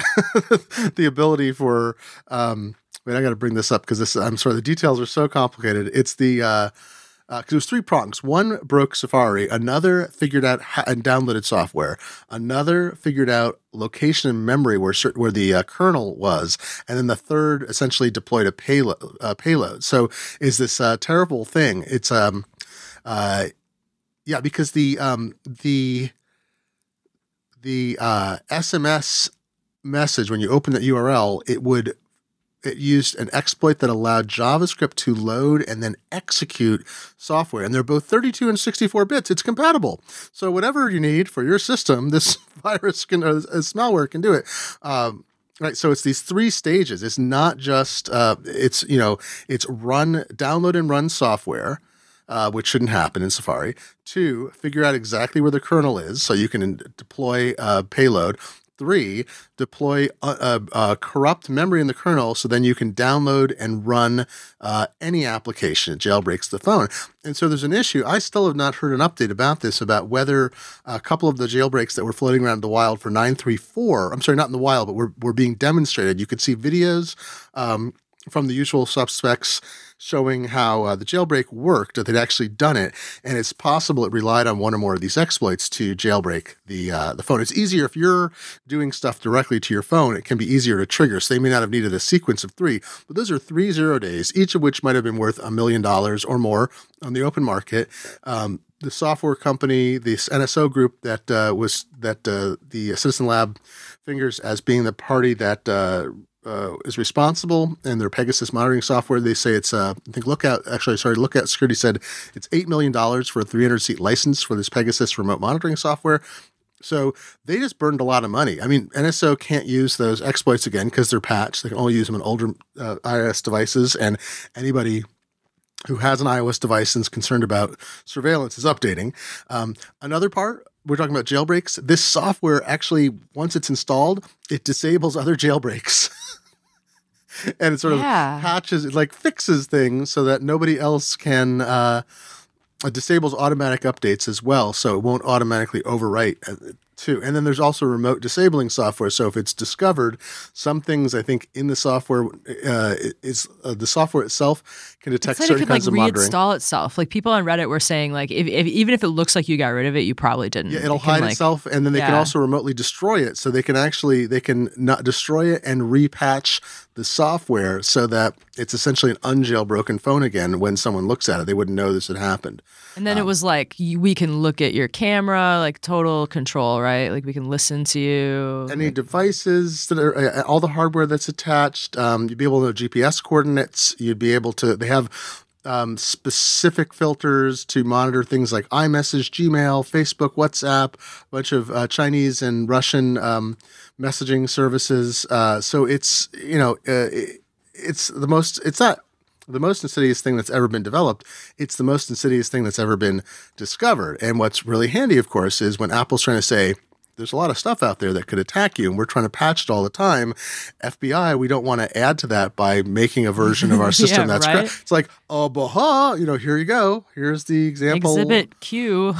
the ability for um Wait, I got to bring this up because this, I'm sorry, the details are so complicated. It's the, uh, uh, cause it was three prongs. One broke Safari, another figured out ha- and downloaded software. Another figured out location in memory where certain, where the uh, kernel was. And then the third essentially deployed a payload, uh, payload. So is this uh terrible thing? It's, um, uh, yeah, because the, um, the, the, uh, S M S message, when you open that U R L, it would, it used an exploit that allowed JavaScript to load and then execute software. And they're both thirty-two and sixty-four bits. It's compatible. So whatever you need for your system, this virus can, or this malware can do it. Um, Right, so it's these three stages. It's not just, uh, it's, you know, it's run, download and run software, uh, which shouldn't happen in Safari. Two, figure out exactly where the kernel is so you can deploy a payload. Three, deploy a, a, a corrupt memory in the kernel so then you can download and run uh, any application. It jailbreaks the phone. And so there's an issue. I still have not heard an update about this, about whether a couple of the jailbreaks that were floating around in the wild for nine point three point four, I'm sorry, not in the wild, but were, were being demonstrated. You could see videos um, from the usual suspects showing how uh, the jailbreak worked, that they'd actually done it, and it's possible it relied on one or more of these exploits to jailbreak the uh, the phone. It's easier if you're doing stuff directly to your phone. It can be easier to trigger, so they may not have needed a sequence of three, but those are three zero days, each of which might have been worth a million dollars or more on the open market. Um, the software company, this N S O group that uh, was that uh, the Citizen Lab fingers as being the party that uh, Uh, is responsible, and their Pegasus monitoring software. They say it's, uh, I think Lookout, actually, sorry, Lookout Security said it's eight million dollars for a three hundred seat license for this Pegasus remote monitoring software. So they just burned a lot of money. I mean, N S O can't use those exploits again because they're patched. They can only use them on older uh, iOS devices, and anybody who has an iOS device and is concerned about surveillance is updating. Um, another part, we're talking about jailbreaks. This software actually, once it's installed, it disables other jailbreaks. And it sort yeah. of patches, it like fixes things so that nobody else can, uh, it disables automatic updates as well. So it won't automatically overwrite too. And then there's also remote disabling software. So if it's discovered, some things I think in the software, uh, is uh, the software itself can detect certain kinds of monitoring. It's like it could like reinstall itself. Like people on Reddit were saying, like if, if even if it looks like you got rid of it, you probably didn't. Yeah, it'll hide itself, and then they can also remotely destroy it. So they can actually they can not destroy it and repatch the software so that it's essentially an unjailbroken phone again. When someone looks at it, they wouldn't know this had happened. And then um, it was like we can look at your camera, like total control, right? Like we can listen to you. Any like, devices that are all the hardware that's attached. Um, you'd be able to know G P S coordinates. You'd be able to. They have um, specific filters to monitor things like iMessage, Gmail, Facebook, WhatsApp, a bunch of uh, Chinese and Russian um, messaging services. Uh, so it's, you know, uh, it, it's the most, it's not the most insidious thing that's ever been developed. It's the most insidious thing that's ever been discovered. And what's really handy, of course, is when Apple's trying to say, there's a lot of stuff out there that could attack you, and we're trying to patch it all the time. F B I, we don't want to add to that by making a version of our system yeah, that's right? cr- it's like, oh, bah, you know, here you go. Here's the example. Exhibit Q.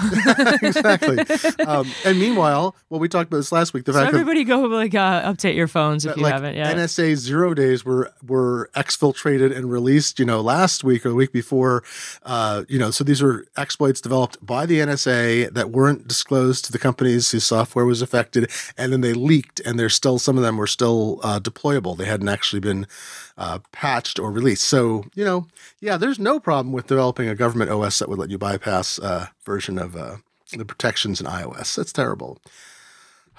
Exactly. Um, and meanwhile, well, we talked about this last week. The so fact everybody of, go like uh, update your phones if that, you like, haven't yet. N S A zero days were were exfiltrated and released, you know, last week or the week before. Uh, you know, so these are exploits developed by the N S A that weren't disclosed to the companies whose software was affected, and then they leaked, and there's still some of them were still uh, deployable. They hadn't actually been uh, patched or released. So, you know, yeah, there's no problem with developing a government O S that would let you bypass a uh, version of uh, the protections in iOS. That's terrible.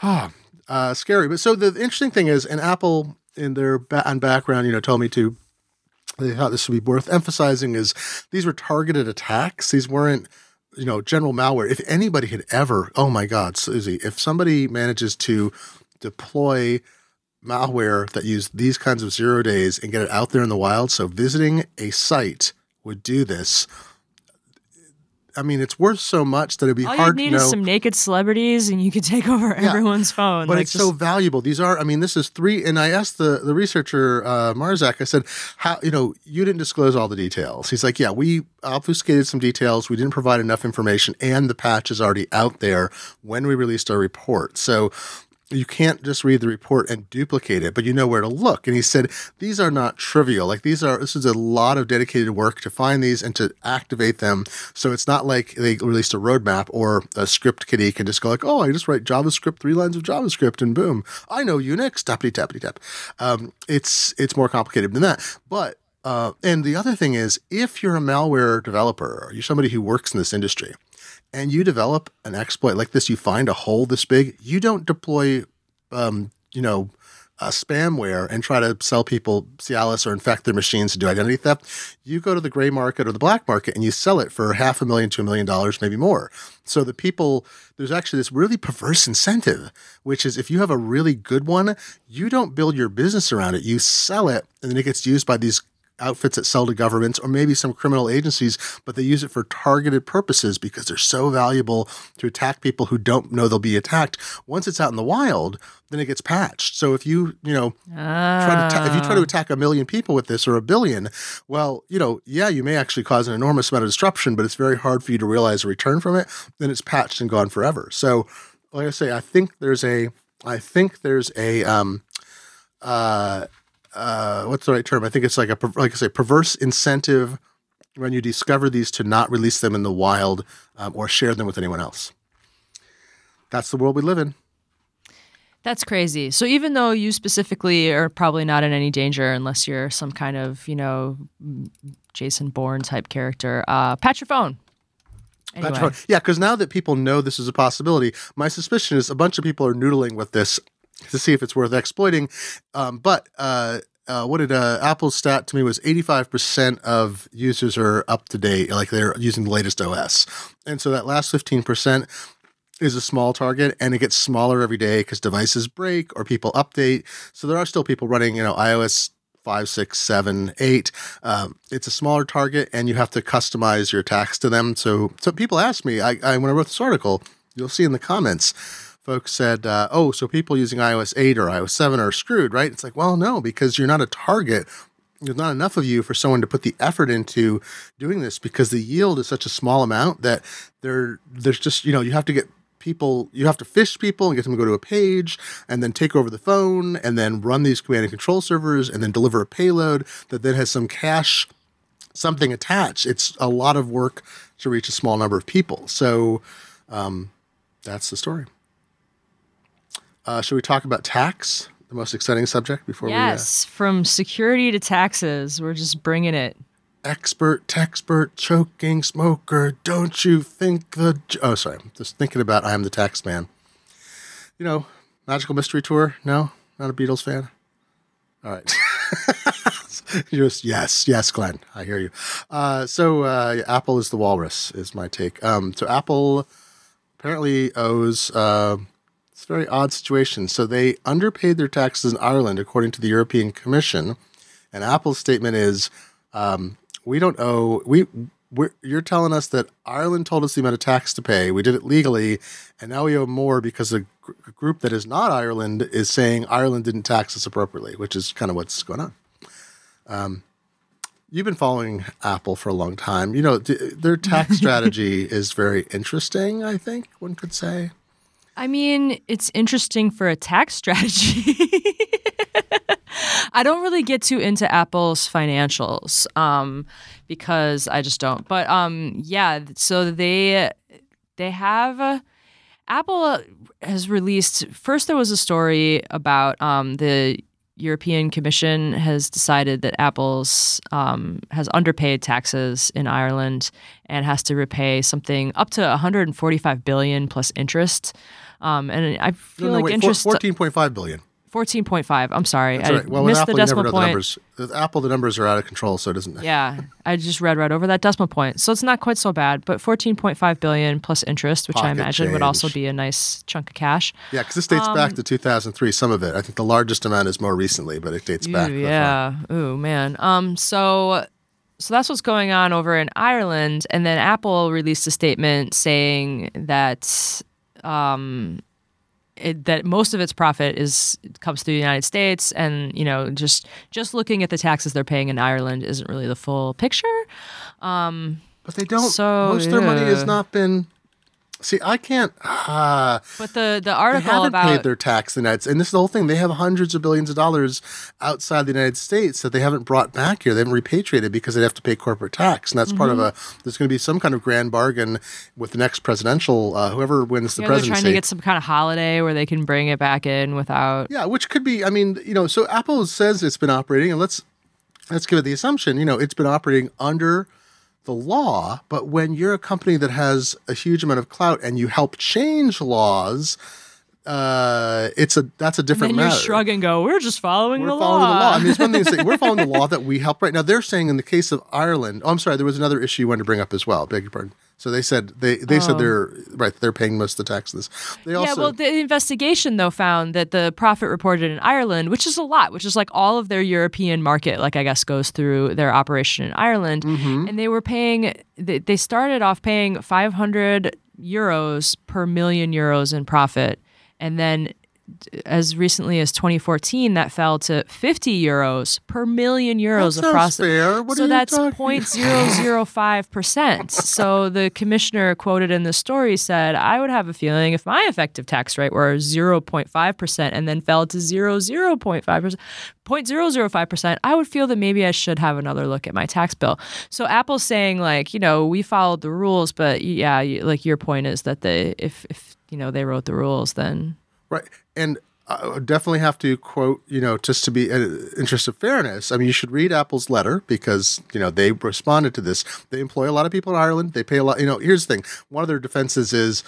Ah, uh, scary. But so the interesting thing is, and Apple in their ba- on background, you know, told me to, they thought this would be worth emphasizing is these were targeted attacks. These weren't, you know, general malware. If anybody had ever, oh my God, Susie, if somebody manages to deploy malware that used these kinds of zero days and get it out there in the wild, so visiting a site would do this. I mean, it's worth so much that it'd be all hard to know. All you need is some naked celebrities and you could take over yeah, everyone's phone. But like it's just so valuable. These are, I mean, this is three, and I asked the, the researcher, uh, Marzak, I said, how, you know, you didn't disclose all the details. He's like, yeah, we obfuscated some details. We didn't provide enough information, and the patch is already out there when we released our report. So you can't just read the report and duplicate it, but you know where to look. And he said, these are not trivial. Like these are, this is a lot of dedicated work to find these and to activate them. So it's not like they released a roadmap or a script kiddie can just go like, oh, I just write JavaScript, three lines of JavaScript, and boom, I know Unix, tappity, tappity, tap. Um, it's, it's more complicated than that. But, uh, and the other thing is, if you're a malware developer, or you're somebody who works in this industry, and you develop an exploit like this, you find a hole this big, you don't deploy, um, you know, uh, spamware and try to sell people Cialis or infect their machines to do identity theft. You go to the gray market or the black market and you sell it for half a million to a million dollars, maybe more. So the people, there's actually this really perverse incentive, which is if you have a really good one, you don't build your business around it. You sell it, and then it gets used by these outfits that sell to governments or maybe some criminal agencies, but they use it for targeted purposes because they're so valuable to attack people who don't know they'll be attacked. Once it's out in the wild, then it gets patched. So if you, you know, ah. try to ta- if you try to attack a million people with this or a billion, well, you know, yeah, you may actually cause an enormous amount of disruption, but it's very hard for you to realize a return from it. Then it's patched and gone forever. So like I say, I think there's a, I think there's a, um, uh, Uh, what's the right term? I think it's like a, like I say, perverse incentive when you discover these to not release them in the wild um, or share them with anyone else. That's the world we live in. That's crazy. So even though you specifically are probably not in any danger unless you're some kind of, you know, Jason Bourne type character, uh, patch your phone. Anyway. Yeah, because now that people know this is a possibility, my suspicion is a bunch of people are noodling with this to see if it's worth exploiting. Um, but uh, uh, what did uh, Apple's stat to me was eighty-five percent of users are up to date, like they're using the latest O S. And so that last fifteen percent is a small target, and it gets smaller every day because devices break or people update. So there are still people running, you know, iOS five, six, seven, eight. Um, it's a smaller target, and you have to customize your attacks to them. So, so people asked me, I, I when I wrote this article, you'll see in the comments, folks said, uh, oh, so people using iOS eight or iOS seven are screwed, right? It's like, well, no, because you're not a target. There's not enough of you for someone to put the effort into doing this because the yield is such a small amount that there, there's just, you know, you have to get people, you have to fish people and get them to go to a page and then take over the phone and then run these command and control servers and then deliver a payload that then has some cache something attached. It's a lot of work to reach a small number of people. So um, that's the story. Uh, should we talk about tax, the most exciting subject before yes, we... Yes, uh, from security to taxes. We're just bringing it. Expert, texpert, choking smoker, don't you think the... J- oh, sorry. Just thinking about I Am the Tax Man. You know, Magical Mystery Tour? No? Not a Beatles fan? All right. Just, yes, yes, Glenn. I hear you. Uh, so uh, Apple is the walrus is my take. Um, so Apple apparently owes... Uh, it's a very odd situation. So they underpaid their taxes in Ireland, according to the European Commission. And Apple's statement is... Um, we don't owe, we, we're, you're telling us that Ireland told us the amount of tax to pay. We did it legally, and now we owe more because a gr- group that is not Ireland is saying Ireland didn't tax us appropriately, which is kind of what's going on. Um, you've been following Apple for a long time. You know, th- their tax strategy is very interesting, I think one could say. I mean, it's interesting for a tax strategy. I don't really get too into Apple's financials um, because I just don't. But um, yeah, so they they have uh, Apple has released. First, there was a story about um, the European Commission has decided that Apple's um, has underpaid taxes in Ireland and has to repay something up to one hundred forty-five billion dollars plus interest. Um, and I feel no, no, like wait, interest fourteen point five billion dollars. fourteen point five. I'm sorry. That's right. I well, missed Apple, the decimal point. The numbers. With Apple, the numbers are out of control, so it doesn't. Yeah. I just read right over that decimal point. So it's not quite so bad, but fourteen point five billion dollars plus interest, which Pocket I imagine change. Would also be a nice chunk of cash. Yeah, because this dates um, back to two thousand three, some of it. I think the largest amount is more recently, but it dates ooh, back. Yeah. Ooh, man. Um. So... So that's what's going on over in Ireland. And then Apple released a statement saying that um, it, that most of its profit is comes through the United States. And, you know, just just looking at the taxes they're paying in Ireland isn't really the full picture. Um, but they don't. So, most yeah. of their money has not been... See, I can't... Uh, but the, the article about... They haven't paid their tax in the United States. And this is the whole thing. They have hundreds of billions of dollars outside the United States that they haven't brought back here. They haven't repatriated because they'd have to pay corporate tax. And that's mm-hmm. part of a... There's going to be some kind of grand bargain with the next presidential... Uh, whoever wins the yeah, presidency. They're trying to get some kind of holiday where they can bring it back in without... Yeah, which could be... I mean, you know, so Apple says it's been operating, and let's let's give it the assumption, you know, it's been operating under... the law, but when you're a company that has a huge amount of clout and you help change laws, uh, it's a that's a different matter. And you shrug and go, "We're just following the law." We're following the law. I mean, it's one thing to say we're following the law that we help right now. They're saying in the case of Ireland. Oh, I'm sorry, there was another issue you wanted to bring up as well. Beg your pardon. So they said they they oh. said they're right. They're paying most of the taxes. They also, yeah. Well, the investigation though found that the profit reported in Ireland, which is a lot, which is like all of their European market, like I guess goes through their operation in Ireland, mm-hmm. and they were paying. They, they started off paying five hundred euros per million euros in profit, and then as recently as twenty fourteen, that fell to fifty euros per million euros that of process. Fair. What so are that's zero point zero zero five percent. So the commissioner quoted in the story said, I would have a feeling if my effective tax rate were zero point five percent and then fell to zero point zero five percent, zero point zero zero five percent, I would feel that maybe I should have another look at my tax bill. So Apple's saying like, you know, we followed the rules, but yeah, like your point is that they, if, if you know, they wrote the rules, then... Right. And I definitely have to quote, you know, just to be in uh, interest of fairness. I mean, you should read Apple's letter because, you know, they responded to this. They employ a lot of people in Ireland. They pay a lot. You know, here's the thing. One of their defenses is,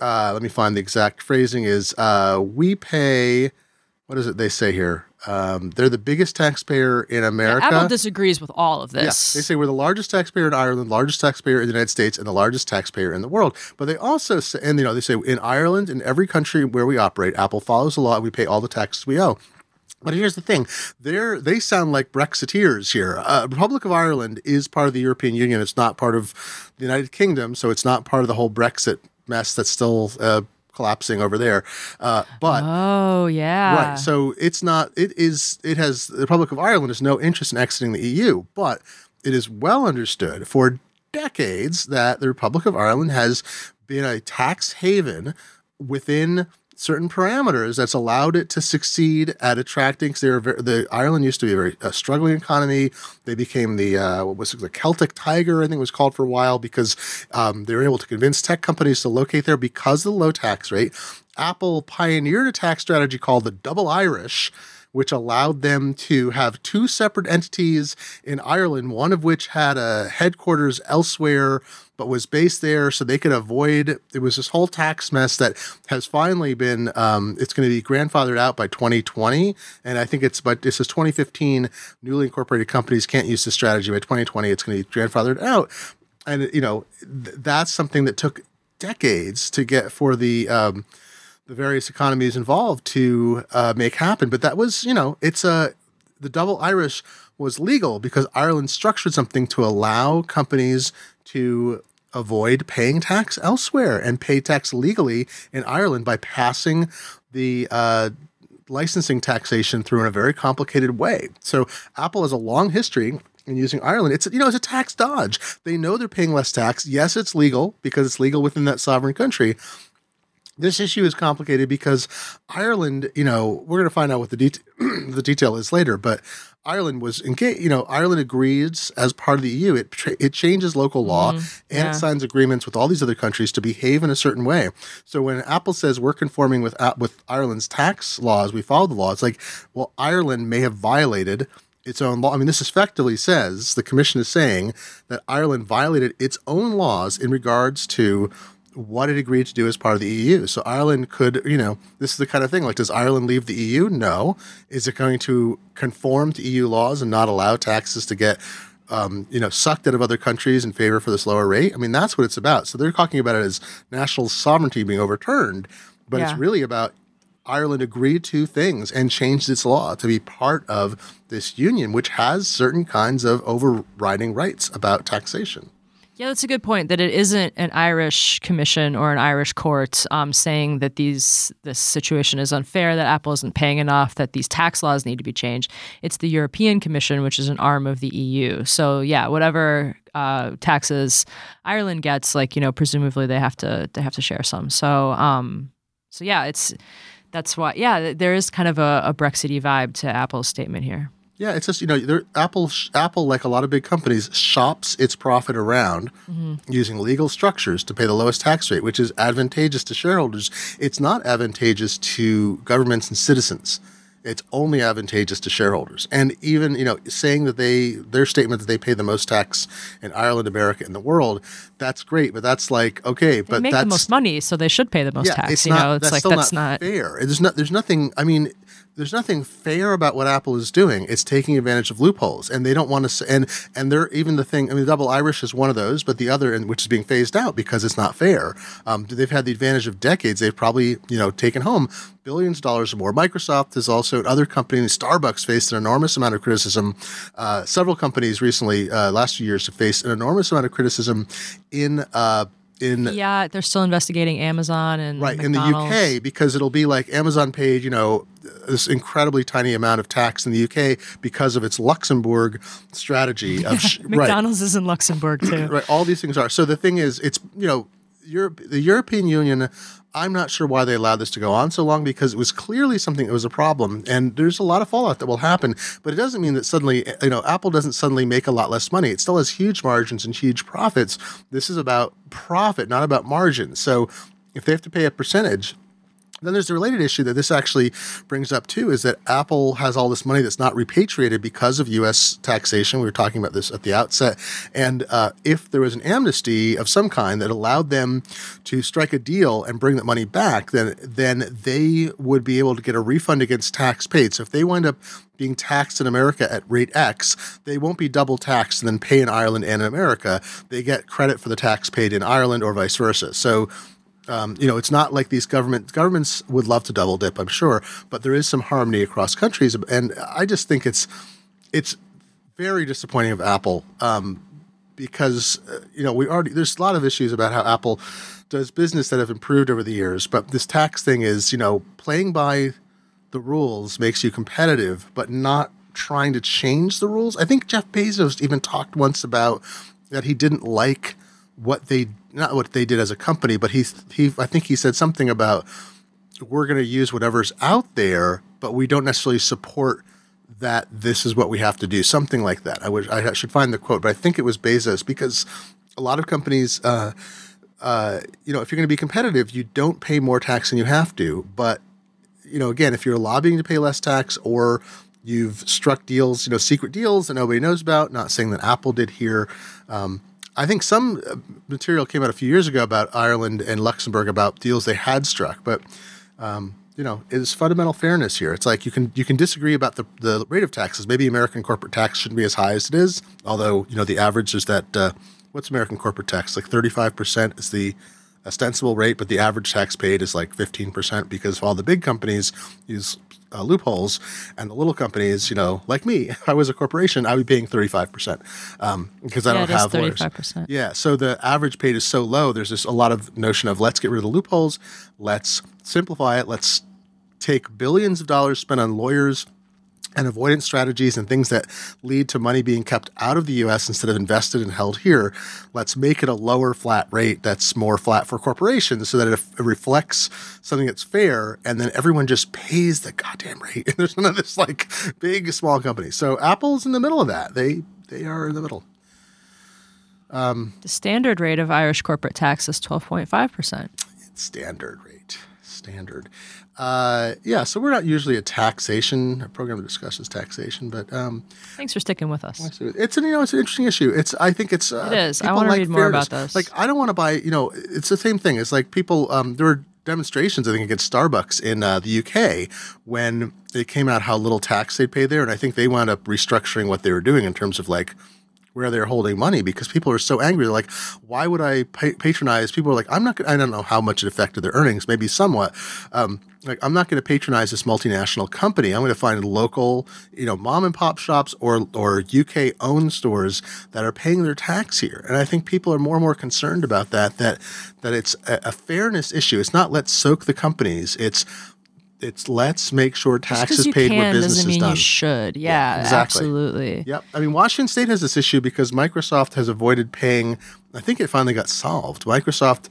uh, let me find the exact phrasing is, uh, we pay, what is it they say here? Um, they're the biggest taxpayer in America. Yeah, Apple disagrees with all of this. Yeah, they say we're the largest taxpayer in Ireland, largest taxpayer in the United States, and the largest taxpayer in the world. But they also say, and you know, they say in Ireland, in every country where we operate, Apple follows the law and we pay all the taxes we owe. But here's the thing. They're, they sound like Brexiteers here. Uh, Republic of Ireland is part of the European Union. It's not part of the United Kingdom, so it's not part of the whole Brexit mess that's still uh, – collapsing over there, uh, but oh yeah, right. So it's not. It is. It has the Republic of Ireland has no interest in exiting the E U, but it is well understood for decades that the Republic of Ireland has been a tax haven within certain parameters that's allowed it to succeed at attracting. Cause they were very, the Ireland used to be a very a struggling economy. They became the uh, what was it, the Celtic Tiger, I think it was called for a while, because um, they were able to convince tech companies to locate there because of the low tax rate. Apple pioneered a tax strategy called the Double Irish, which allowed them to have two separate entities in Ireland, one of which had a headquarters elsewhere but was based there, so they could avoid – it was this whole tax mess that has finally been um, – it's going to be grandfathered out by twenty twenty, and I think it's – but this is twenty fifteen, newly incorporated companies can't use this strategy. By twenty twenty, it's going to be grandfathered out. And, you know, th- that's something that took decades to get for the um, – the various economies involved to uh, make happen. But that was, you know, it's a, the Double Irish was legal because Ireland structured something to allow companies to avoid paying tax elsewhere and pay tax legally in Ireland by passing the uh, licensing taxation through in a very complicated way. So Apple has a long history in using Ireland. It's, you know, it's a tax dodge. They know they're paying less tax. Yes, it's legal because it's legal within that sovereign country. This issue is complicated because Ireland, you know, we're going to find out what the, det- the detail is later, but Ireland was engaged, you know, Ireland agrees as part of the E U. It tra- it changes local law mm, and yeah. it signs agreements with all these other countries to behave in a certain way. So when Apple says we're conforming with uh, with Ireland's tax laws, we follow the law, it's like, well, Ireland may have violated its own law. I mean, this effectively says, the commission is saying that Ireland violated its own laws in regards to what it agreed to do as part of the E U. So Ireland could, you know, this is the kind of thing, like, does Ireland leave the E U? No. Is it going to conform to E U laws and not allow taxes to get, um, you know, sucked out of other countries in favor for this lower rate? I mean, that's what it's about. So they're talking about it as national sovereignty being overturned, but yeah. it's really about Ireland agreed to things and changed its law to be part of this union, which has certain kinds of overriding rights about taxation. Yeah, that's a good point, that it isn't an Irish commission or an Irish court um, saying that these this situation is unfair, that Apple isn't paying enough, that these tax laws need to be changed. It's the European Commission, which is an arm of the E U. So yeah, whatever uh, taxes Ireland gets, like, you know, presumably they have to they have to share some. So um, so yeah, it's that's why yeah, there is kind of a, a Brexit-y vibe to Apple's statement here. Yeah, it's just, you know, Apple, Apple, like a lot of big companies, shops its profit around mm-hmm. using legal structures to pay the lowest tax rate, which is advantageous to shareholders. It's not advantageous to governments and citizens. It's only advantageous to shareholders. And even, you know, saying that they, their statement that they pay the most tax in Ireland, America, and the world, that's great, but that's like, okay, they but make that's the most money, so they should pay the most yeah, tax. It's you not, know, it's that's like still that's not, not fair. There's not, there's nothing. I mean. There's nothing fair about what Apple is doing. It's taking advantage of loopholes, and they don't want to. And and they're even the thing. I mean, Double Irish is one of those, but the other, and which is being phased out because it's not fair. Um, they've had the advantage of decades. They've probably, you know, taken home billions of dollars or more. Microsoft is also other companies. Starbucks faced an enormous amount of criticism. Uh, several companies recently, uh, last few years, have faced an enormous amount of criticism in. Uh, In, yeah, they're still investigating Amazon and right, McDonald's. In the U K, because it'll be like Amazon paid, you know, this incredibly tiny amount of tax in the U K because of its Luxembourg strategy. Of sh- McDonald's right. is in Luxembourg too. Right, all these things are. So the thing is, it's, you know, Europe, the European Union, I'm not sure why they allowed this to go on so long, because it was clearly something that was a problem, and there's a lot of fallout that will happen, but it doesn't mean that suddenly, you know, Apple doesn't suddenly make a lot less money. It still has huge margins and huge profits. This is about profit, not about margin. So if they have to pay a percentage, then there's the related issue that this actually brings up too, is that Apple has all this money that's not repatriated because of U S taxation. We were talking about this at the outset. And uh, if there was an amnesty of some kind that allowed them to strike a deal and bring that money back, then then they would be able to get a refund against tax paid. So if they wind up being taxed in America at rate X, they won't be double taxed and then pay in Ireland and in America. They get credit for the tax paid in Ireland or vice versa. So Um, you know, it's not like these government governments would love to double dip, I'm sure, but there is some harmony across countries, and I just think it's it's very disappointing of Apple um, because uh, you know we already there's a lot of issues about how Apple does business that have improved over the years, but this tax thing is, you know, playing by the rules makes you competitive, but not trying to change the rules. I think Jeff Bezos even talked once about that he didn't like what they. Not what they did as a company, but he, he, I think he said something about we're going to use whatever's out there, but we don't necessarily support that this is what we have to do, something like that. I wish I should find the quote, but I think it was Bezos, because a lot of companies, uh, uh, you know, if you're going to be competitive, you don't pay more tax than you have to. But, you know, again, if you're lobbying to pay less tax, or you've struck deals, you know, secret deals that nobody knows about, not saying that Apple did here. Um, I think some material came out a few years ago about Ireland and Luxembourg about deals they had struck, but, um, you know, it's fundamental fairness here. It's like you can you can disagree about the, the rate of taxes. Maybe American corporate tax shouldn't be as high as it is, although, you know, the average is that uh, – what's American corporate tax? Like thirty-five percent is the ostensible rate, but the average tax paid is like fifteen percent because all the big companies use uh, loopholes, and the little companies, you know, like me, if I was a corporation, I would be paying thirty-five percent um, because I yeah, don't have lawyers. thirty-five percent. Yeah, so the average paid is so low, there's just a lot of notion of let's get rid of the loopholes, let's simplify it, let's take billions of dollars spent on lawyers and avoidance strategies and things that lead to money being kept out of the U S instead of invested and held here. Let's make it a lower flat rate that's more flat for corporations so that it, it reflects something that's fair, and then everyone just pays the goddamn rate. And there's none of this like big, small company. So Apple's in the middle of that. They they are in the middle. Um, the standard rate of Irish corporate tax is twelve point five percent. It's standard rate. Standard. Uh, yeah, so we're not usually a taxation a program that discusses taxation, but um, thanks for sticking with us. It's an you know it's an interesting issue. It's I think it's uh, it is. I want to like read fairness. More about this. Like I don't want to buy you know it's the same thing. It's like people um, there were demonstrations I think against Starbucks in uh, the U K when it came out how little tax they pay there, and I think they wound up restructuring what they were doing in terms of like where they're holding money because people are so angry. They're like, why would I pa- patronize? People are like, I'm not going to, I don't know how much it affected their earnings, maybe somewhat. Um, like, I'm not going to patronize this multinational company. I'm going to find local, you know, mom and pop shops or, or U K owned stores that are paying their tax here. And I think people are more and more concerned about that, that, that it's a, a fairness issue. It's not let's soak the companies. It's, It's let's make sure tax is paid where business is done. Just because you can doesn't mean you should. Yeah, yeah exactly. Absolutely. Yep. I mean, Washington State has this issue because Microsoft has avoided paying. I think it finally got solved. Microsoft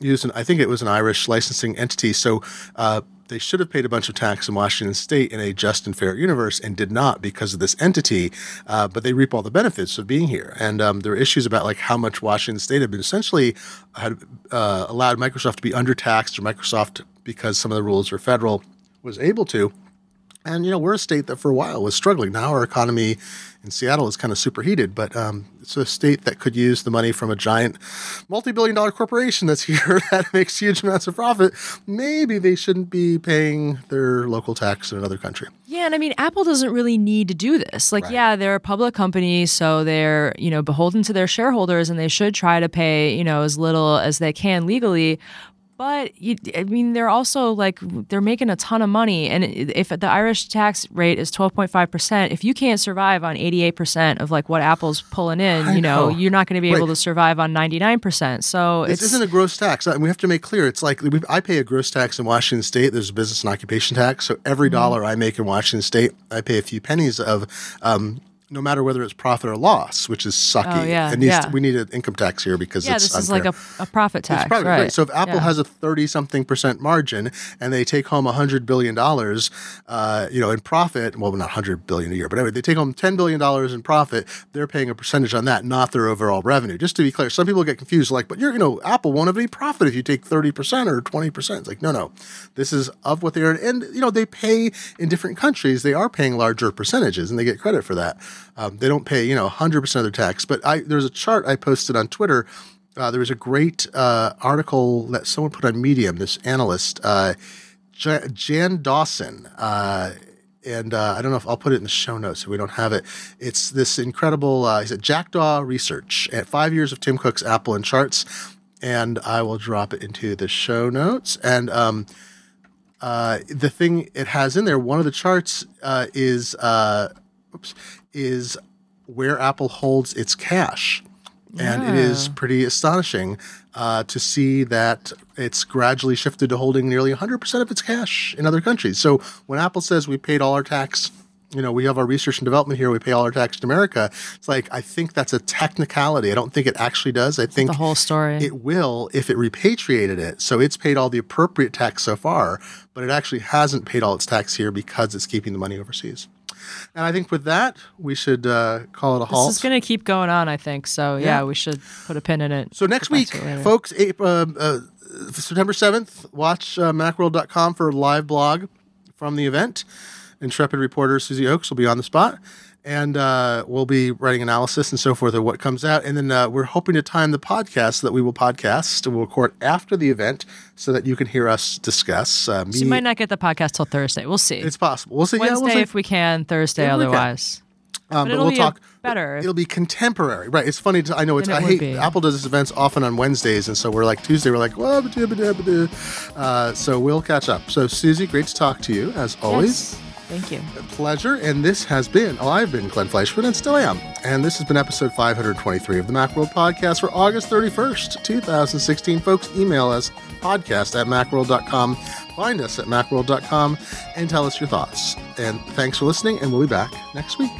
used an, I think it was an Irish licensing entity. So uh, they should have paid a bunch of tax in Washington State in a just and fair universe and did not because of this entity. Uh, but they reap all the benefits of being here. And um, there are issues about like how much Washington State had been essentially had uh, allowed Microsoft to be undertaxed, or Microsoft, because some of the rules were federal, was able to. And, you know, we're a state that for a while was struggling. Now our economy in Seattle is kind of superheated, but um, it's a state that could use the money from a giant multi-billion dollar corporation that's here that makes huge amounts of profit. Maybe they shouldn't be paying their local tax in another country. Yeah, and I mean, Apple doesn't really need to do this. Like, right. yeah, they're a public company, so they're, you know, beholden to their shareholders, and they should try to pay, you know, as little as they can legally. But, I mean, they're also, like, they're making a ton of money. And if the Irish tax rate is twelve point five percent, if you can't survive on eighty-eight percent of, like, what Apple's pulling in, I you know, know, you're not going to be Wait. able to survive on ninety-nine percent. So This it's, isn't a gross tax. I mean, we have to make clear. It's like I pay a gross tax in Washington State. There's a business and occupation tax. So every mm-hmm. dollar I make in Washington State, I pay a few pennies of um no matter whether it's profit or loss, which is sucky. Oh, yeah, it needs yeah. to, we need an income tax here because yeah, it's this is unfair. Like a, a profit tax. It's probably right. Great. So if Apple yeah. has a thirty-something percent margin and they take home one hundred billion dollars uh, you know, in profit, well, not one hundred billion dollars a year, but anyway, they take home ten billion dollars in profit, they're paying a percentage on that, not their overall revenue. Just to be clear, some people get confused, like, but you're, you know, Apple won't have any profit if you take thirty percent or twenty percent. It's like, no, no. This is of what they earn. And, you know, they pay in different countries. They are paying larger percentages, and they get credit for that. Um, they don't pay, you know, one hundred percent of their tax. But I, there's a chart I posted on Twitter. Uh, there was a great uh, article that someone put on Medium, this analyst, uh, Jan, Jan Dawson. Uh, and uh, I don't know if I'll put it in the show notes if we don't have it. It's this incredible, uh, he's at Jackdaw Research, at five years of Tim Cook's Apple and charts. And I will drop it into the show notes. And um, uh, the thing it has in there, one of the charts uh, is... Uh, Oops, is where Apple holds its cash. And yeah. it is pretty astonishing uh, to see that it's gradually shifted to holding nearly one hundred percent of its cash in other countries. So when Apple says we paid all our tax you know, we have our research and development here. We pay all our tax to America. It's like, I think that's a technicality. I don't think it actually does. I think the whole story. It will if it repatriated it. So it's paid all the appropriate tax so far, but it actually hasn't paid all its tax here because it's keeping the money overseas. And I think with that, we should uh, call it a halt. This is going to keep going on, I think. So, yeah, yeah, we should put a pin in it. So next week, folks, uh, uh, September seventh, watch uh, macworld dot com for a live blog from the event. Intrepid reporter Susie Oakes will be on the spot. And uh, we'll be writing analysis and so forth of what comes out. And then uh, we're hoping to time the podcast so that we will podcast and we'll record after the event so that you can hear us discuss. Uh, me. So you might not get the podcast till Thursday. We'll see. It's possible. We'll see. Wednesday yeah, we'll see. If we can, Thursday yeah, otherwise. Um, but, but it'll we'll be talk better. It'll be contemporary, right? It's funny. To, I know it's. It I hate be. Apple does its events often on Wednesdays, and so we're like Tuesday. We're like, well, uh, so we'll catch up. So Susie, great to talk to you as always. Yes. Thank you. A pleasure. And this has been, well, I've been Glenn Fleischman and still am. And this has been episode five twenty-three of the Macworld Podcast for August thirty-first, twenty sixteen. Folks, email us, podcast at macworld dot com. Find us at macworld dot com and tell us your thoughts. And thanks for listening, and we'll be back next week.